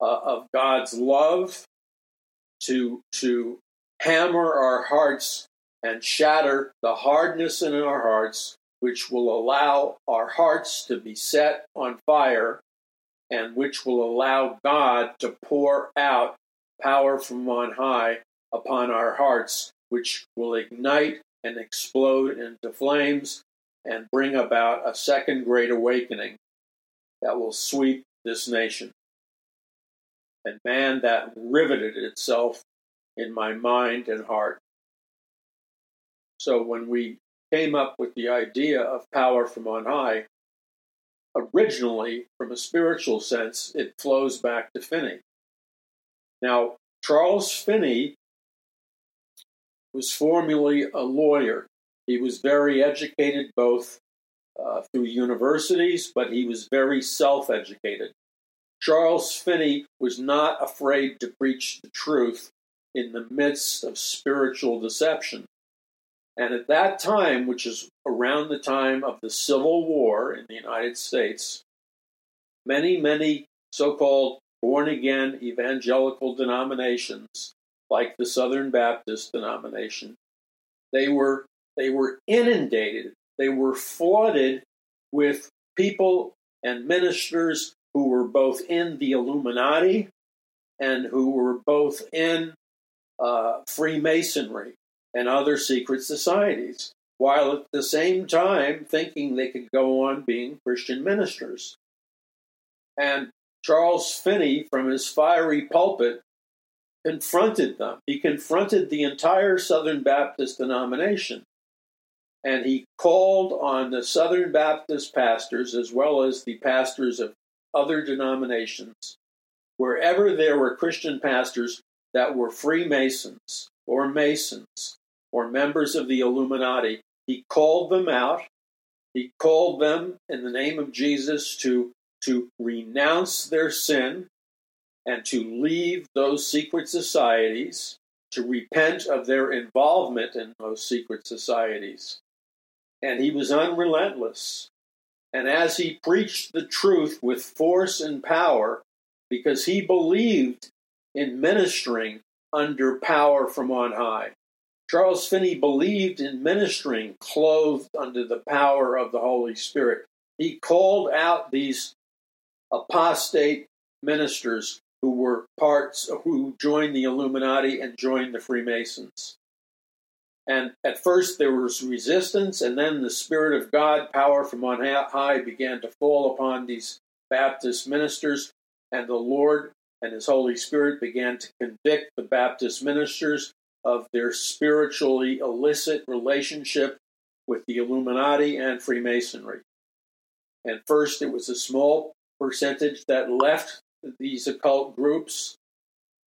uh, of God's love to, to hammer our hearts and shatter the hardness in our hearts, which will allow our hearts to be set on fire, and which will allow God to pour out power from on high upon our hearts, which will ignite and explode into flames and bring about a second great awakening that will sweep this nation. And man, that riveted itself in my mind and heart. So when we came up with the idea of Power from On High, originally, from a spiritual sense, it flows back to Finney. Now, Charles Finney was formerly a lawyer. He was very educated, both uh, through universities, but he was very self-educated. Charles Finney was not afraid to preach the truth in the midst of spiritual deception. And at that time, which is around the time of the Civil War in the United States, many, many so-called born-again evangelical denominations, like the Southern Baptist denomination, they were they were inundated, they were flooded with people and ministers who were both in the Illuminati and who were both in uh, Freemasonry and other secret societies, while at the same time thinking they could go on being Christian ministers. And Charles Finney, from his fiery pulpit, confronted them. He confronted the entire Southern Baptist denomination, and he called on the Southern Baptist pastors, as well as the pastors of other denominations, wherever there were Christian pastors that were Freemasons or Masons, or members of the Illuminati. He called them out. He called them, in the name of Jesus, to, to renounce their sin and to leave those secret societies, to repent of their involvement in those secret societies. And he was unrelentless. And as he preached the truth with force and power, because he believed in ministering under power from on high, Charles Finney believed in ministering clothed under the power of the Holy Spirit. He called out these apostate ministers who were parts, who joined the Illuminati and joined the Freemasons. And at first there was resistance, and then the Spirit of God, power from on high, began to fall upon these Baptist ministers, and the Lord and his Holy Spirit began to convict the Baptist ministers of their spiritually illicit relationship with the Illuminati and Freemasonry. And first, it was a small percentage that left these occult groups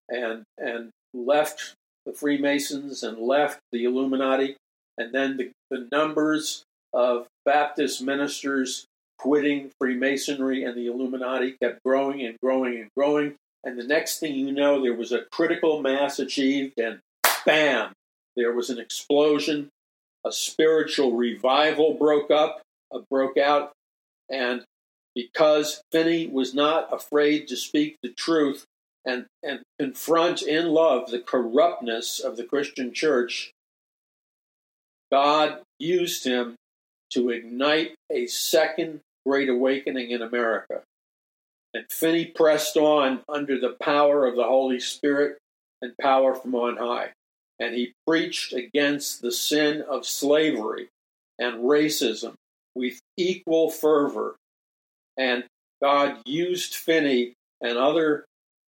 and, and left the Freemasons and left the Illuminati. And then the, the numbers of Baptist ministers quitting Freemasonry and the Illuminati kept growing and growing and growing. And the next thing you know, there was a critical mass achieved, and bam, there was an explosion. A spiritual revival broke up, uh, broke out, and because Finney was not afraid to speak the truth and, and confront in love the corruptness of the Christian church, God used him to ignite a second Great Awakening in America. And Finney pressed on under the power of the Holy Spirit and power from on high. And he preached against the sin of slavery and racism with equal fervor. And God used Finney and other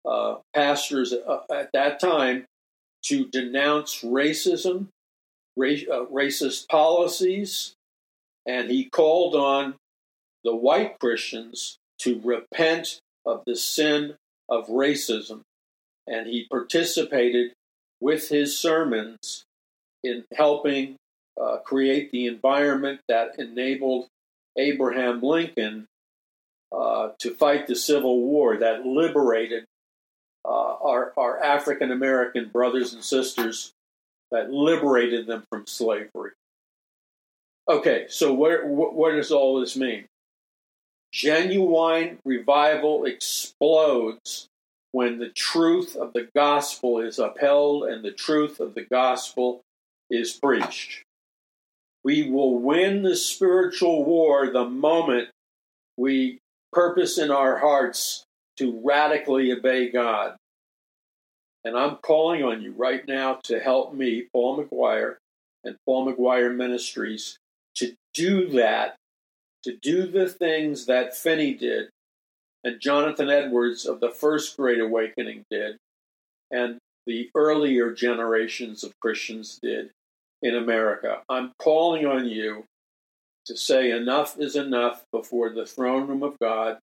uh, pastors uh, at that time to denounce racism, ra- uh, racist policies, and he called on the white Christians to repent of the sin of racism. And he participated with his sermons in helping uh, create the environment that enabled Abraham Lincoln uh, to fight the Civil War that liberated uh, our, our African-American brothers and sisters, that liberated them from slavery. Okay, so where, wh- what does all this mean? Genuine revival explodes when the truth of the gospel is upheld and the truth of the gospel is preached. We will win the spiritual war the moment we purpose in our hearts to radically obey God. And I'm calling on you right now to help me, Paul McGuire, and Paul McGuire Ministries, to do that, to do the things that Finney did and Jonathan Edwards of the First Great Awakening did and the earlier generations of Christians did in America. I'm calling on you to say enough is enough before the throne room of God,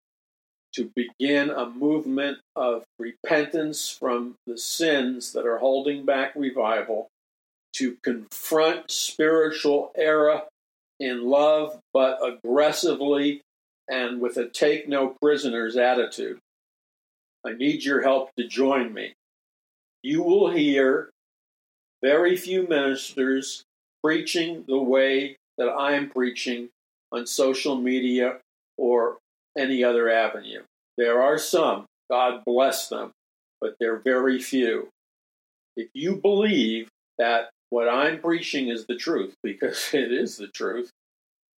to begin a movement of repentance from the sins that are holding back revival, to confront spiritual error in love, but aggressively and with a take-no-prisoners attitude. I need your help to join me. You will hear very few ministers preaching the way that I am preaching on social media or any other avenue. There are some, God bless them, but they're very few. If you believe that what I'm preaching is the truth, because it is the truth,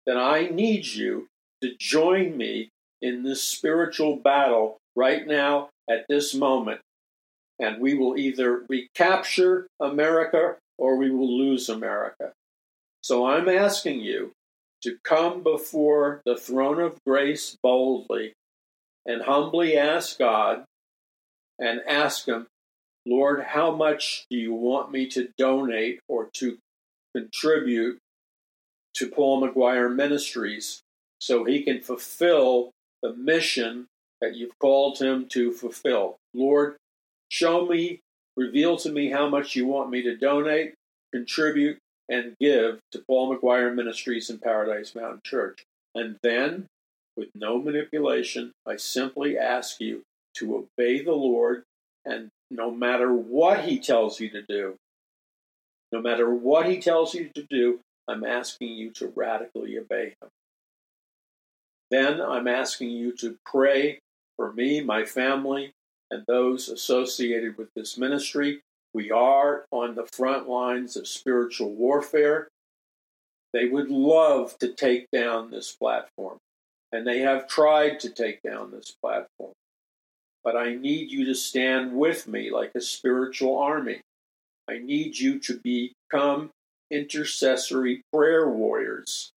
then I need you to join me in this spiritual battle right now at this moment. And we will either recapture America or we will lose America. So I'm asking you to come before the throne of grace boldly and humbly ask God and ask Him, Lord, how much do you want me to donate or to contribute to Paul McGuire Ministries, so he can fulfill the mission that you've called him to fulfill? Lord, show me, reveal to me how much you want me to donate, contribute, and give to Paul McGuire Ministries and Paradise Mountain Church. And then, with no manipulation, I simply ask you to obey the Lord, and no matter what he tells you to do, no matter what he tells you to do, I'm asking you to radically obey him. Then I'm asking you to pray for me, my family, and those associated with this ministry. We are on the front lines of spiritual warfare. They would love to take down this platform, and they have tried to take down this platform. But I need you to stand with me like a spiritual army. I need you to become intercessory prayer warriors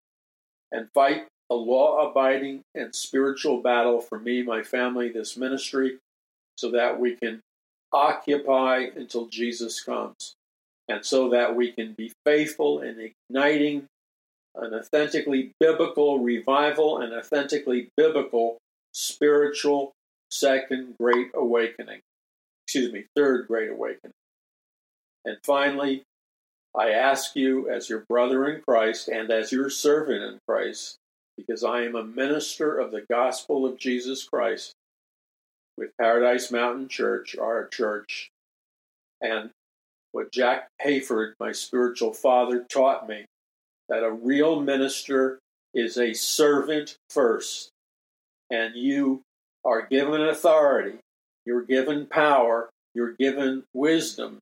and fight a law-abiding and spiritual battle for me, my family, this ministry, so that we can occupy until Jesus comes, and so that we can be faithful in igniting an authentically biblical revival and authentically biblical spiritual second great awakening. Excuse me, third great awakening. And finally, I ask you as your brother in Christ and as your servant in Christ, because I am a minister of the gospel of Jesus Christ with Paradise Mountain Church, our church, and what Jack Hayford, my spiritual father, taught me, that a real minister is a servant first, and you are given authority, you're given power, you're given wisdom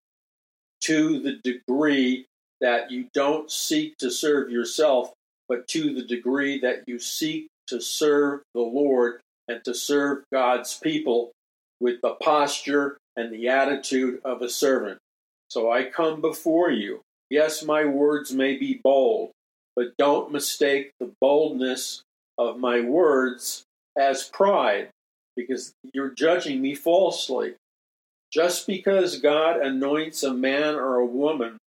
to the degree that you don't seek to serve yourself, but to the degree that you seek to serve the Lord and to serve God's people with the posture and the attitude of a servant. So I come before you. Yes, my words may be bold, but don't mistake the boldness of my words as pride, because you're judging me falsely. Just because God anoints a man or a woman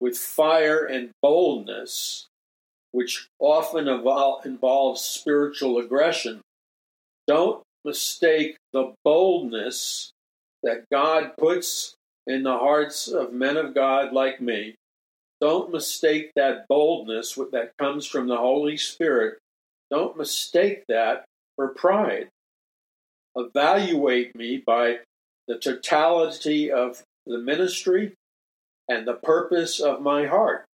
with fire and boldness, which often evol- involves spiritual aggression, don't mistake the boldness that God puts in the hearts of men of God like me. Don't mistake that boldness that comes from the Holy Spirit. Don't mistake that for pride. Evaluate me by the totality of the ministry and the purpose of my heart.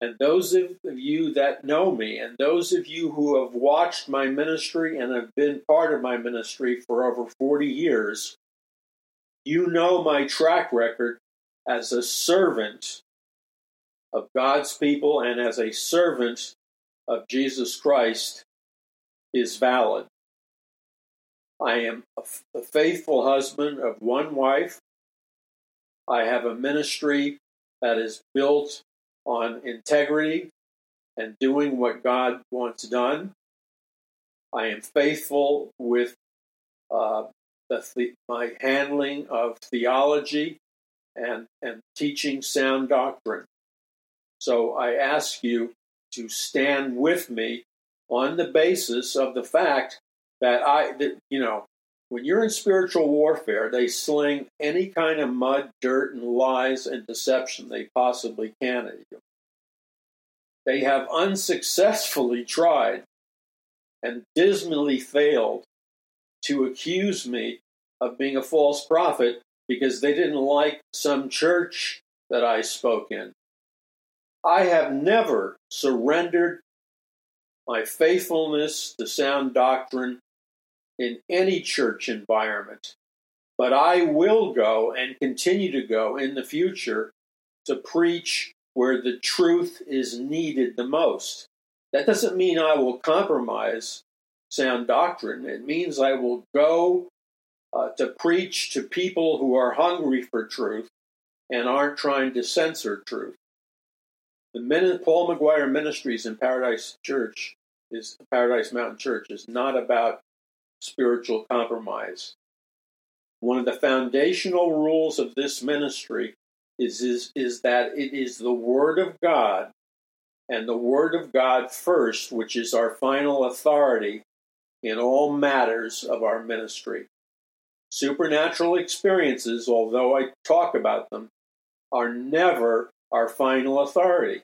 And those of you that know me, and those of you who have watched my ministry and have been part of my ministry for over forty years, you know my track record as a servant of God's people and as a servant of Jesus Christ is valid. I am a faithful husband of one wife. I have a ministry that is built on integrity and doing what God wants done. I am faithful with uh, the, the, my handling of theology and, and teaching sound doctrine. So I ask you to stand with me on the basis of the fact that I, that, you know, when you're in spiritual warfare, they sling any kind of mud, dirt, and lies and deception they possibly can at you. They have unsuccessfully tried and dismally failed to accuse me of being a false prophet because they didn't like some church that I spoke in. I have never surrendered my faithfulness to sound doctrine in any church environment, but I will go and continue to go in the future to preach where the truth is needed the most. That doesn't mean I will compromise sound doctrine. It means I will go uh, to preach to people who are hungry for truth and aren't trying to censor truth. The men, Paul McGuire Ministries in Paradise Church is Paradise Mountain Church is not about spiritual compromise. One of the foundational rules of this ministry is, is, is that it is the Word of God and the Word of God first, which is our final authority in all matters of our ministry. Supernatural experiences, although I talk about them, are never our final authority.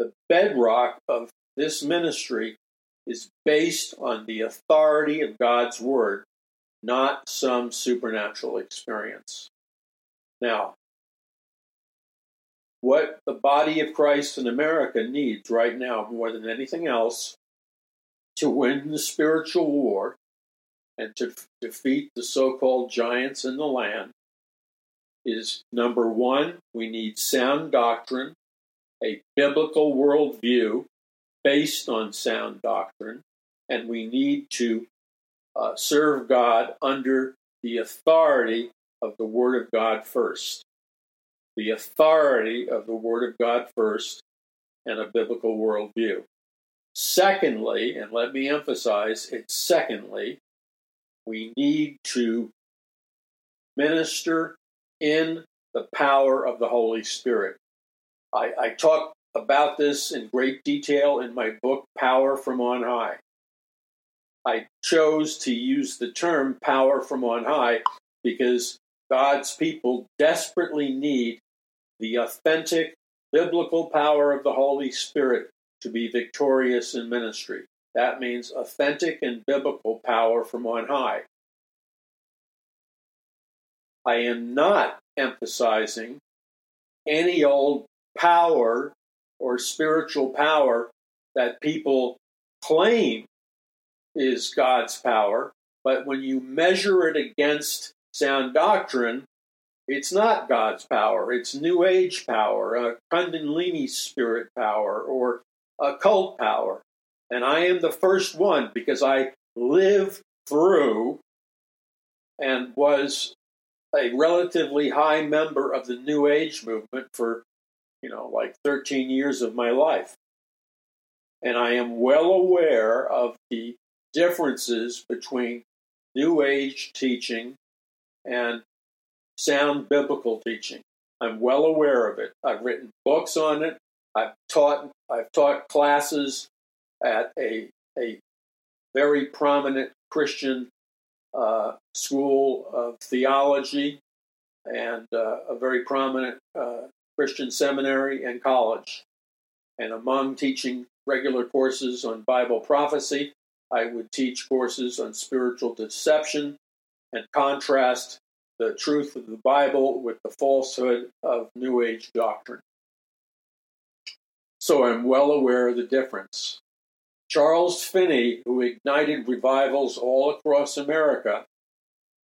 The bedrock of this ministry is based on the authority of God's Word, not some supernatural experience. Now, what the body of Christ in America needs right now more than anything else to win the spiritual war and to f- defeat the so-called giants in the land is, number one, we need sound doctrine, a biblical worldview based on sound doctrine, and we need to uh, serve God under the authority of the Word of God first. The authority of the Word of God first and a biblical worldview. Secondly, and let me emphasize it, secondly, we need to minister in the power of the Holy Spirit. I, I talk about this in great detail in my book, Power from On High. I chose to use the term Power from On High because God's people desperately need the authentic biblical power of the Holy Spirit to be victorious in ministry. That means authentic and biblical power from on high. I am not emphasizing any old power or spiritual power that people claim is God's power, but when you measure it against sound doctrine, it's not God's power. It's New Age power, a Kundalini spirit power, or occult power. And I am the first one because I lived through and was a relatively high member of the New Age movement for, you know, like thirteen years of my life. And I am well aware of the differences between New Age teaching and sound biblical teaching. I'm well aware of it. I've written books on it. I've taught I've taught classes at a a very prominent Christian uh, school of theology and uh, a very prominent uh, Christian seminary and college. And among teaching regular courses on Bible prophecy, I would teach courses on spiritual deception and contrast the truth of the Bible with the falsehood of New Age doctrine. So I'm well aware of the difference. Charles Finney, who ignited revivals all across America,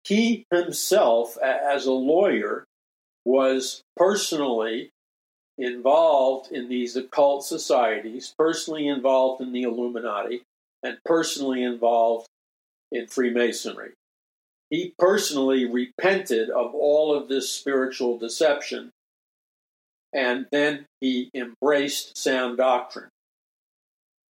he himself, as a lawyer, was personally involved in these occult societies, personally involved in the Illuminati, and personally involved in Freemasonry. He personally repented of all of this spiritual deception, and then he embraced sound doctrine.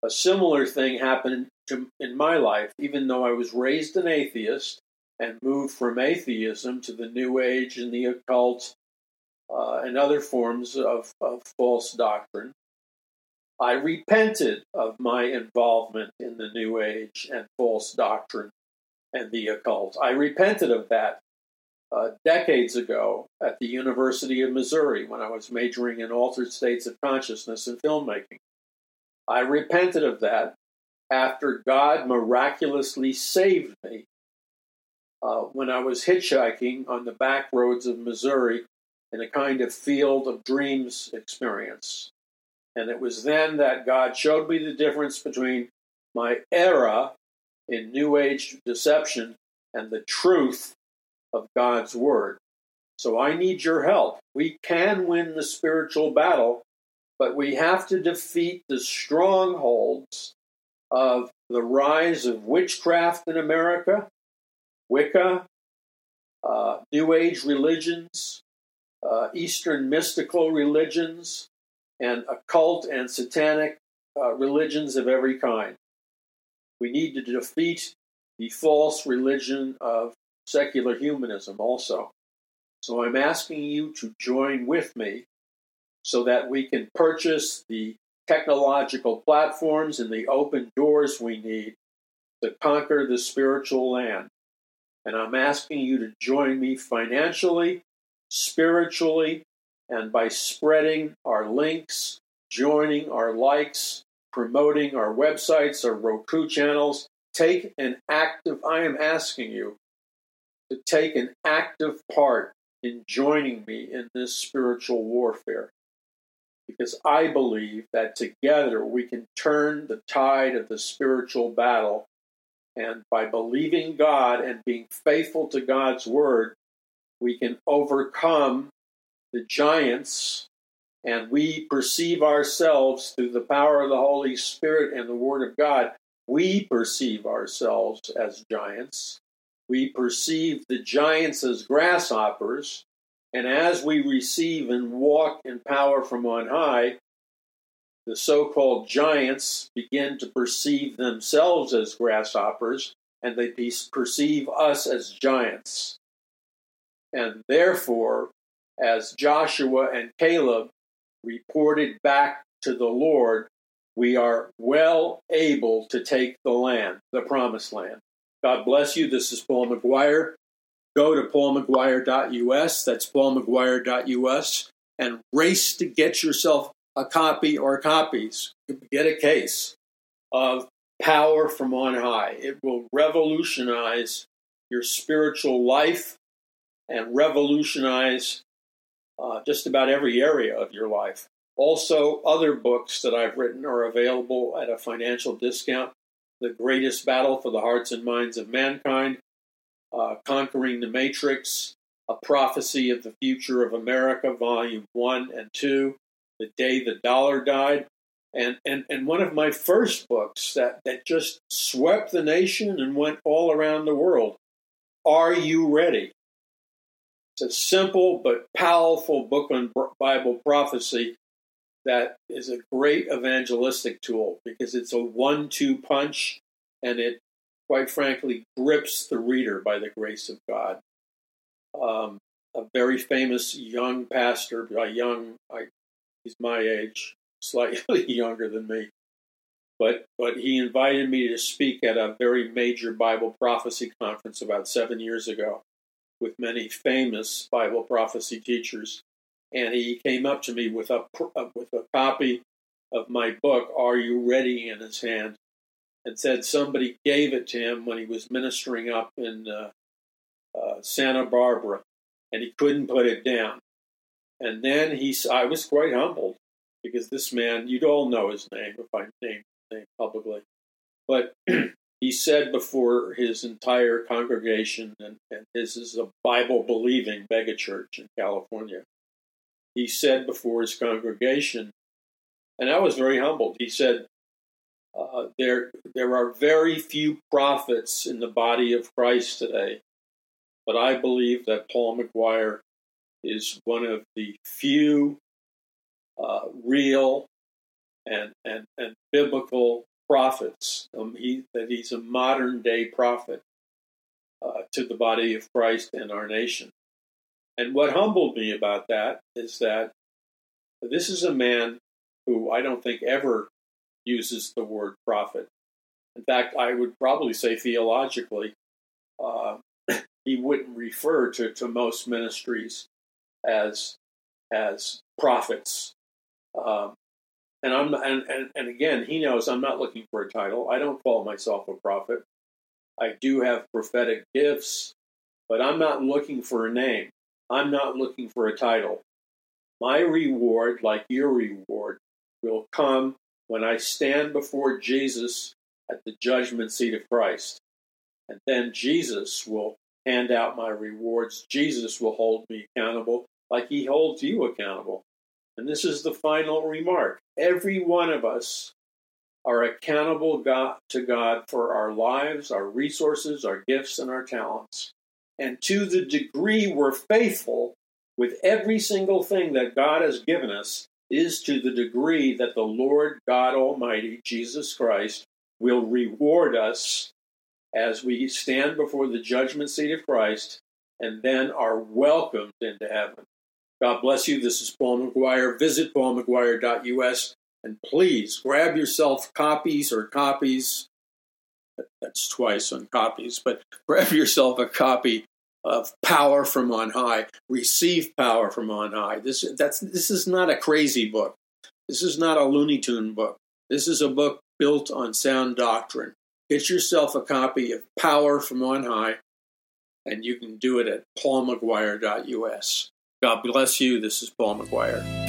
A similar thing happened to, in my life, even though I was raised an atheist and moved from atheism to the New Age and the occult uh, and other forms of, of false doctrine. I repented of my involvement in the New Age and false doctrine and the occult. I repented of that uh, decades ago at the University of Missouri when I was majoring in altered states of consciousness and filmmaking. I repented of that after God miraculously saved me uh, when I was hitchhiking on the back roads of Missouri in a kind of field of dreams experience. And it was then that God showed me the difference between my error in New Age deception and the truth of God's Word. So I need your help. We can win the spiritual battle, but we have to defeat the strongholds of the rise of witchcraft in America, Wicca, uh, New Age religions, uh, Eastern mystical religions, and occult and satanic uh, religions of every kind. We need to defeat the false religion of secular humanism also. So I'm asking you to join with me so that we can purchase the technological platforms and the open doors we need to conquer the spiritual land. And I'm asking you to join me financially, spiritually, and by spreading our links, joining our likes, promoting our websites, our Roku channels. Take an active, I am asking you to take an active part in joining me in this spiritual warfare, because I believe that together we can turn the tide of the spiritual battle, and by believing God and being faithful to God's word, we can overcome the giants, and we perceive ourselves through the power of the Holy Spirit and the Word of God. We perceive ourselves as giants. We perceive the giants as grasshoppers. And as we receive and walk in power from on high, the so-called giants begin to perceive themselves as grasshoppers, and they perceive us as giants. And therefore, as Joshua and Caleb reported back to the Lord, we are well able to take the land, the promised land. God bless you. This is Paul McGuire. Go to paul mcguire dot u s, that's paul mcguire dot u s, and race to get yourself a copy or copies. Get a case of Power from On High. It will revolutionize your spiritual life and revolutionize Uh, just about every area of your life. Also, other books that I've written are available at a financial discount. the greatest battle for the hearts and minds of mankind, uh, Conquering the Matrix, A Prophecy of the Future of America, Volume one and two, The Day the Dollar Died, and and, and one of my first books that, that just swept the nation and went all around the world, Are You Ready? It's a simple but powerful book on Bible prophecy that is a great evangelistic tool because it's a one two punch, and it, quite frankly, grips the reader by the grace of God. Um, a very famous young pastor, a young, I, he's my age, slightly younger than me, but but he invited me to speak at a very major Bible prophecy conference about seven years ago with many famous Bible prophecy teachers. And he came up to me with a with a copy of my book, Are You Ready?, in his hand, and said somebody gave it to him when he was ministering up in uh, uh, Santa Barbara, and he couldn't put it down. And then he, I was quite humbled because this man, you'd all know his name if I named his name publicly, but he said before his entire congregation, and, and this is a Bible-believing megachurch in California. He said before his congregation, and I was very humbled, he said, uh, there there are very few prophets in the body of Christ today, but I believe that Paul McGuire is one of the few uh, real and, and and biblical prophets, um, he, that he's a modern-day prophet uh, to the body of Christ and our nation. And what humbled me about that is that this is a man who I don't think ever uses the word prophet. In fact, I would probably say theologically, uh, he wouldn't refer to, to most ministries as as prophets. Um, and I'm and, and and again, he knows I'm not looking for a title. I don't call myself a prophet. I do have prophetic gifts, but I'm not looking for a name. I'm not looking for a title. My reward, like your reward, will come when I stand before Jesus at the judgment seat of Christ. And then Jesus will hand out my rewards. Jesus will hold me accountable like he holds you accountable. And this is the final remark. Every one of us are accountable God, to God for our lives, our resources, our gifts, and our talents. And to the degree we're faithful with every single thing that God has given us is to the degree that the Lord God Almighty, Jesus Christ, will reward us as we stand before the judgment seat of Christ and then are welcomed into heaven. God bless you. This is Paul McGuire. Visit paul mcguire dot u s and please grab yourself copies or copies. That's twice on copies, but grab yourself a copy of Power from On High. Receive Power from On High. This that's this is not a crazy book. This is not a Looney Tune book. This is a book built on sound doctrine. Get yourself a copy of Power from On High, and you can do it at paul mcguire dot u s. God bless you. This is Paul McGuire.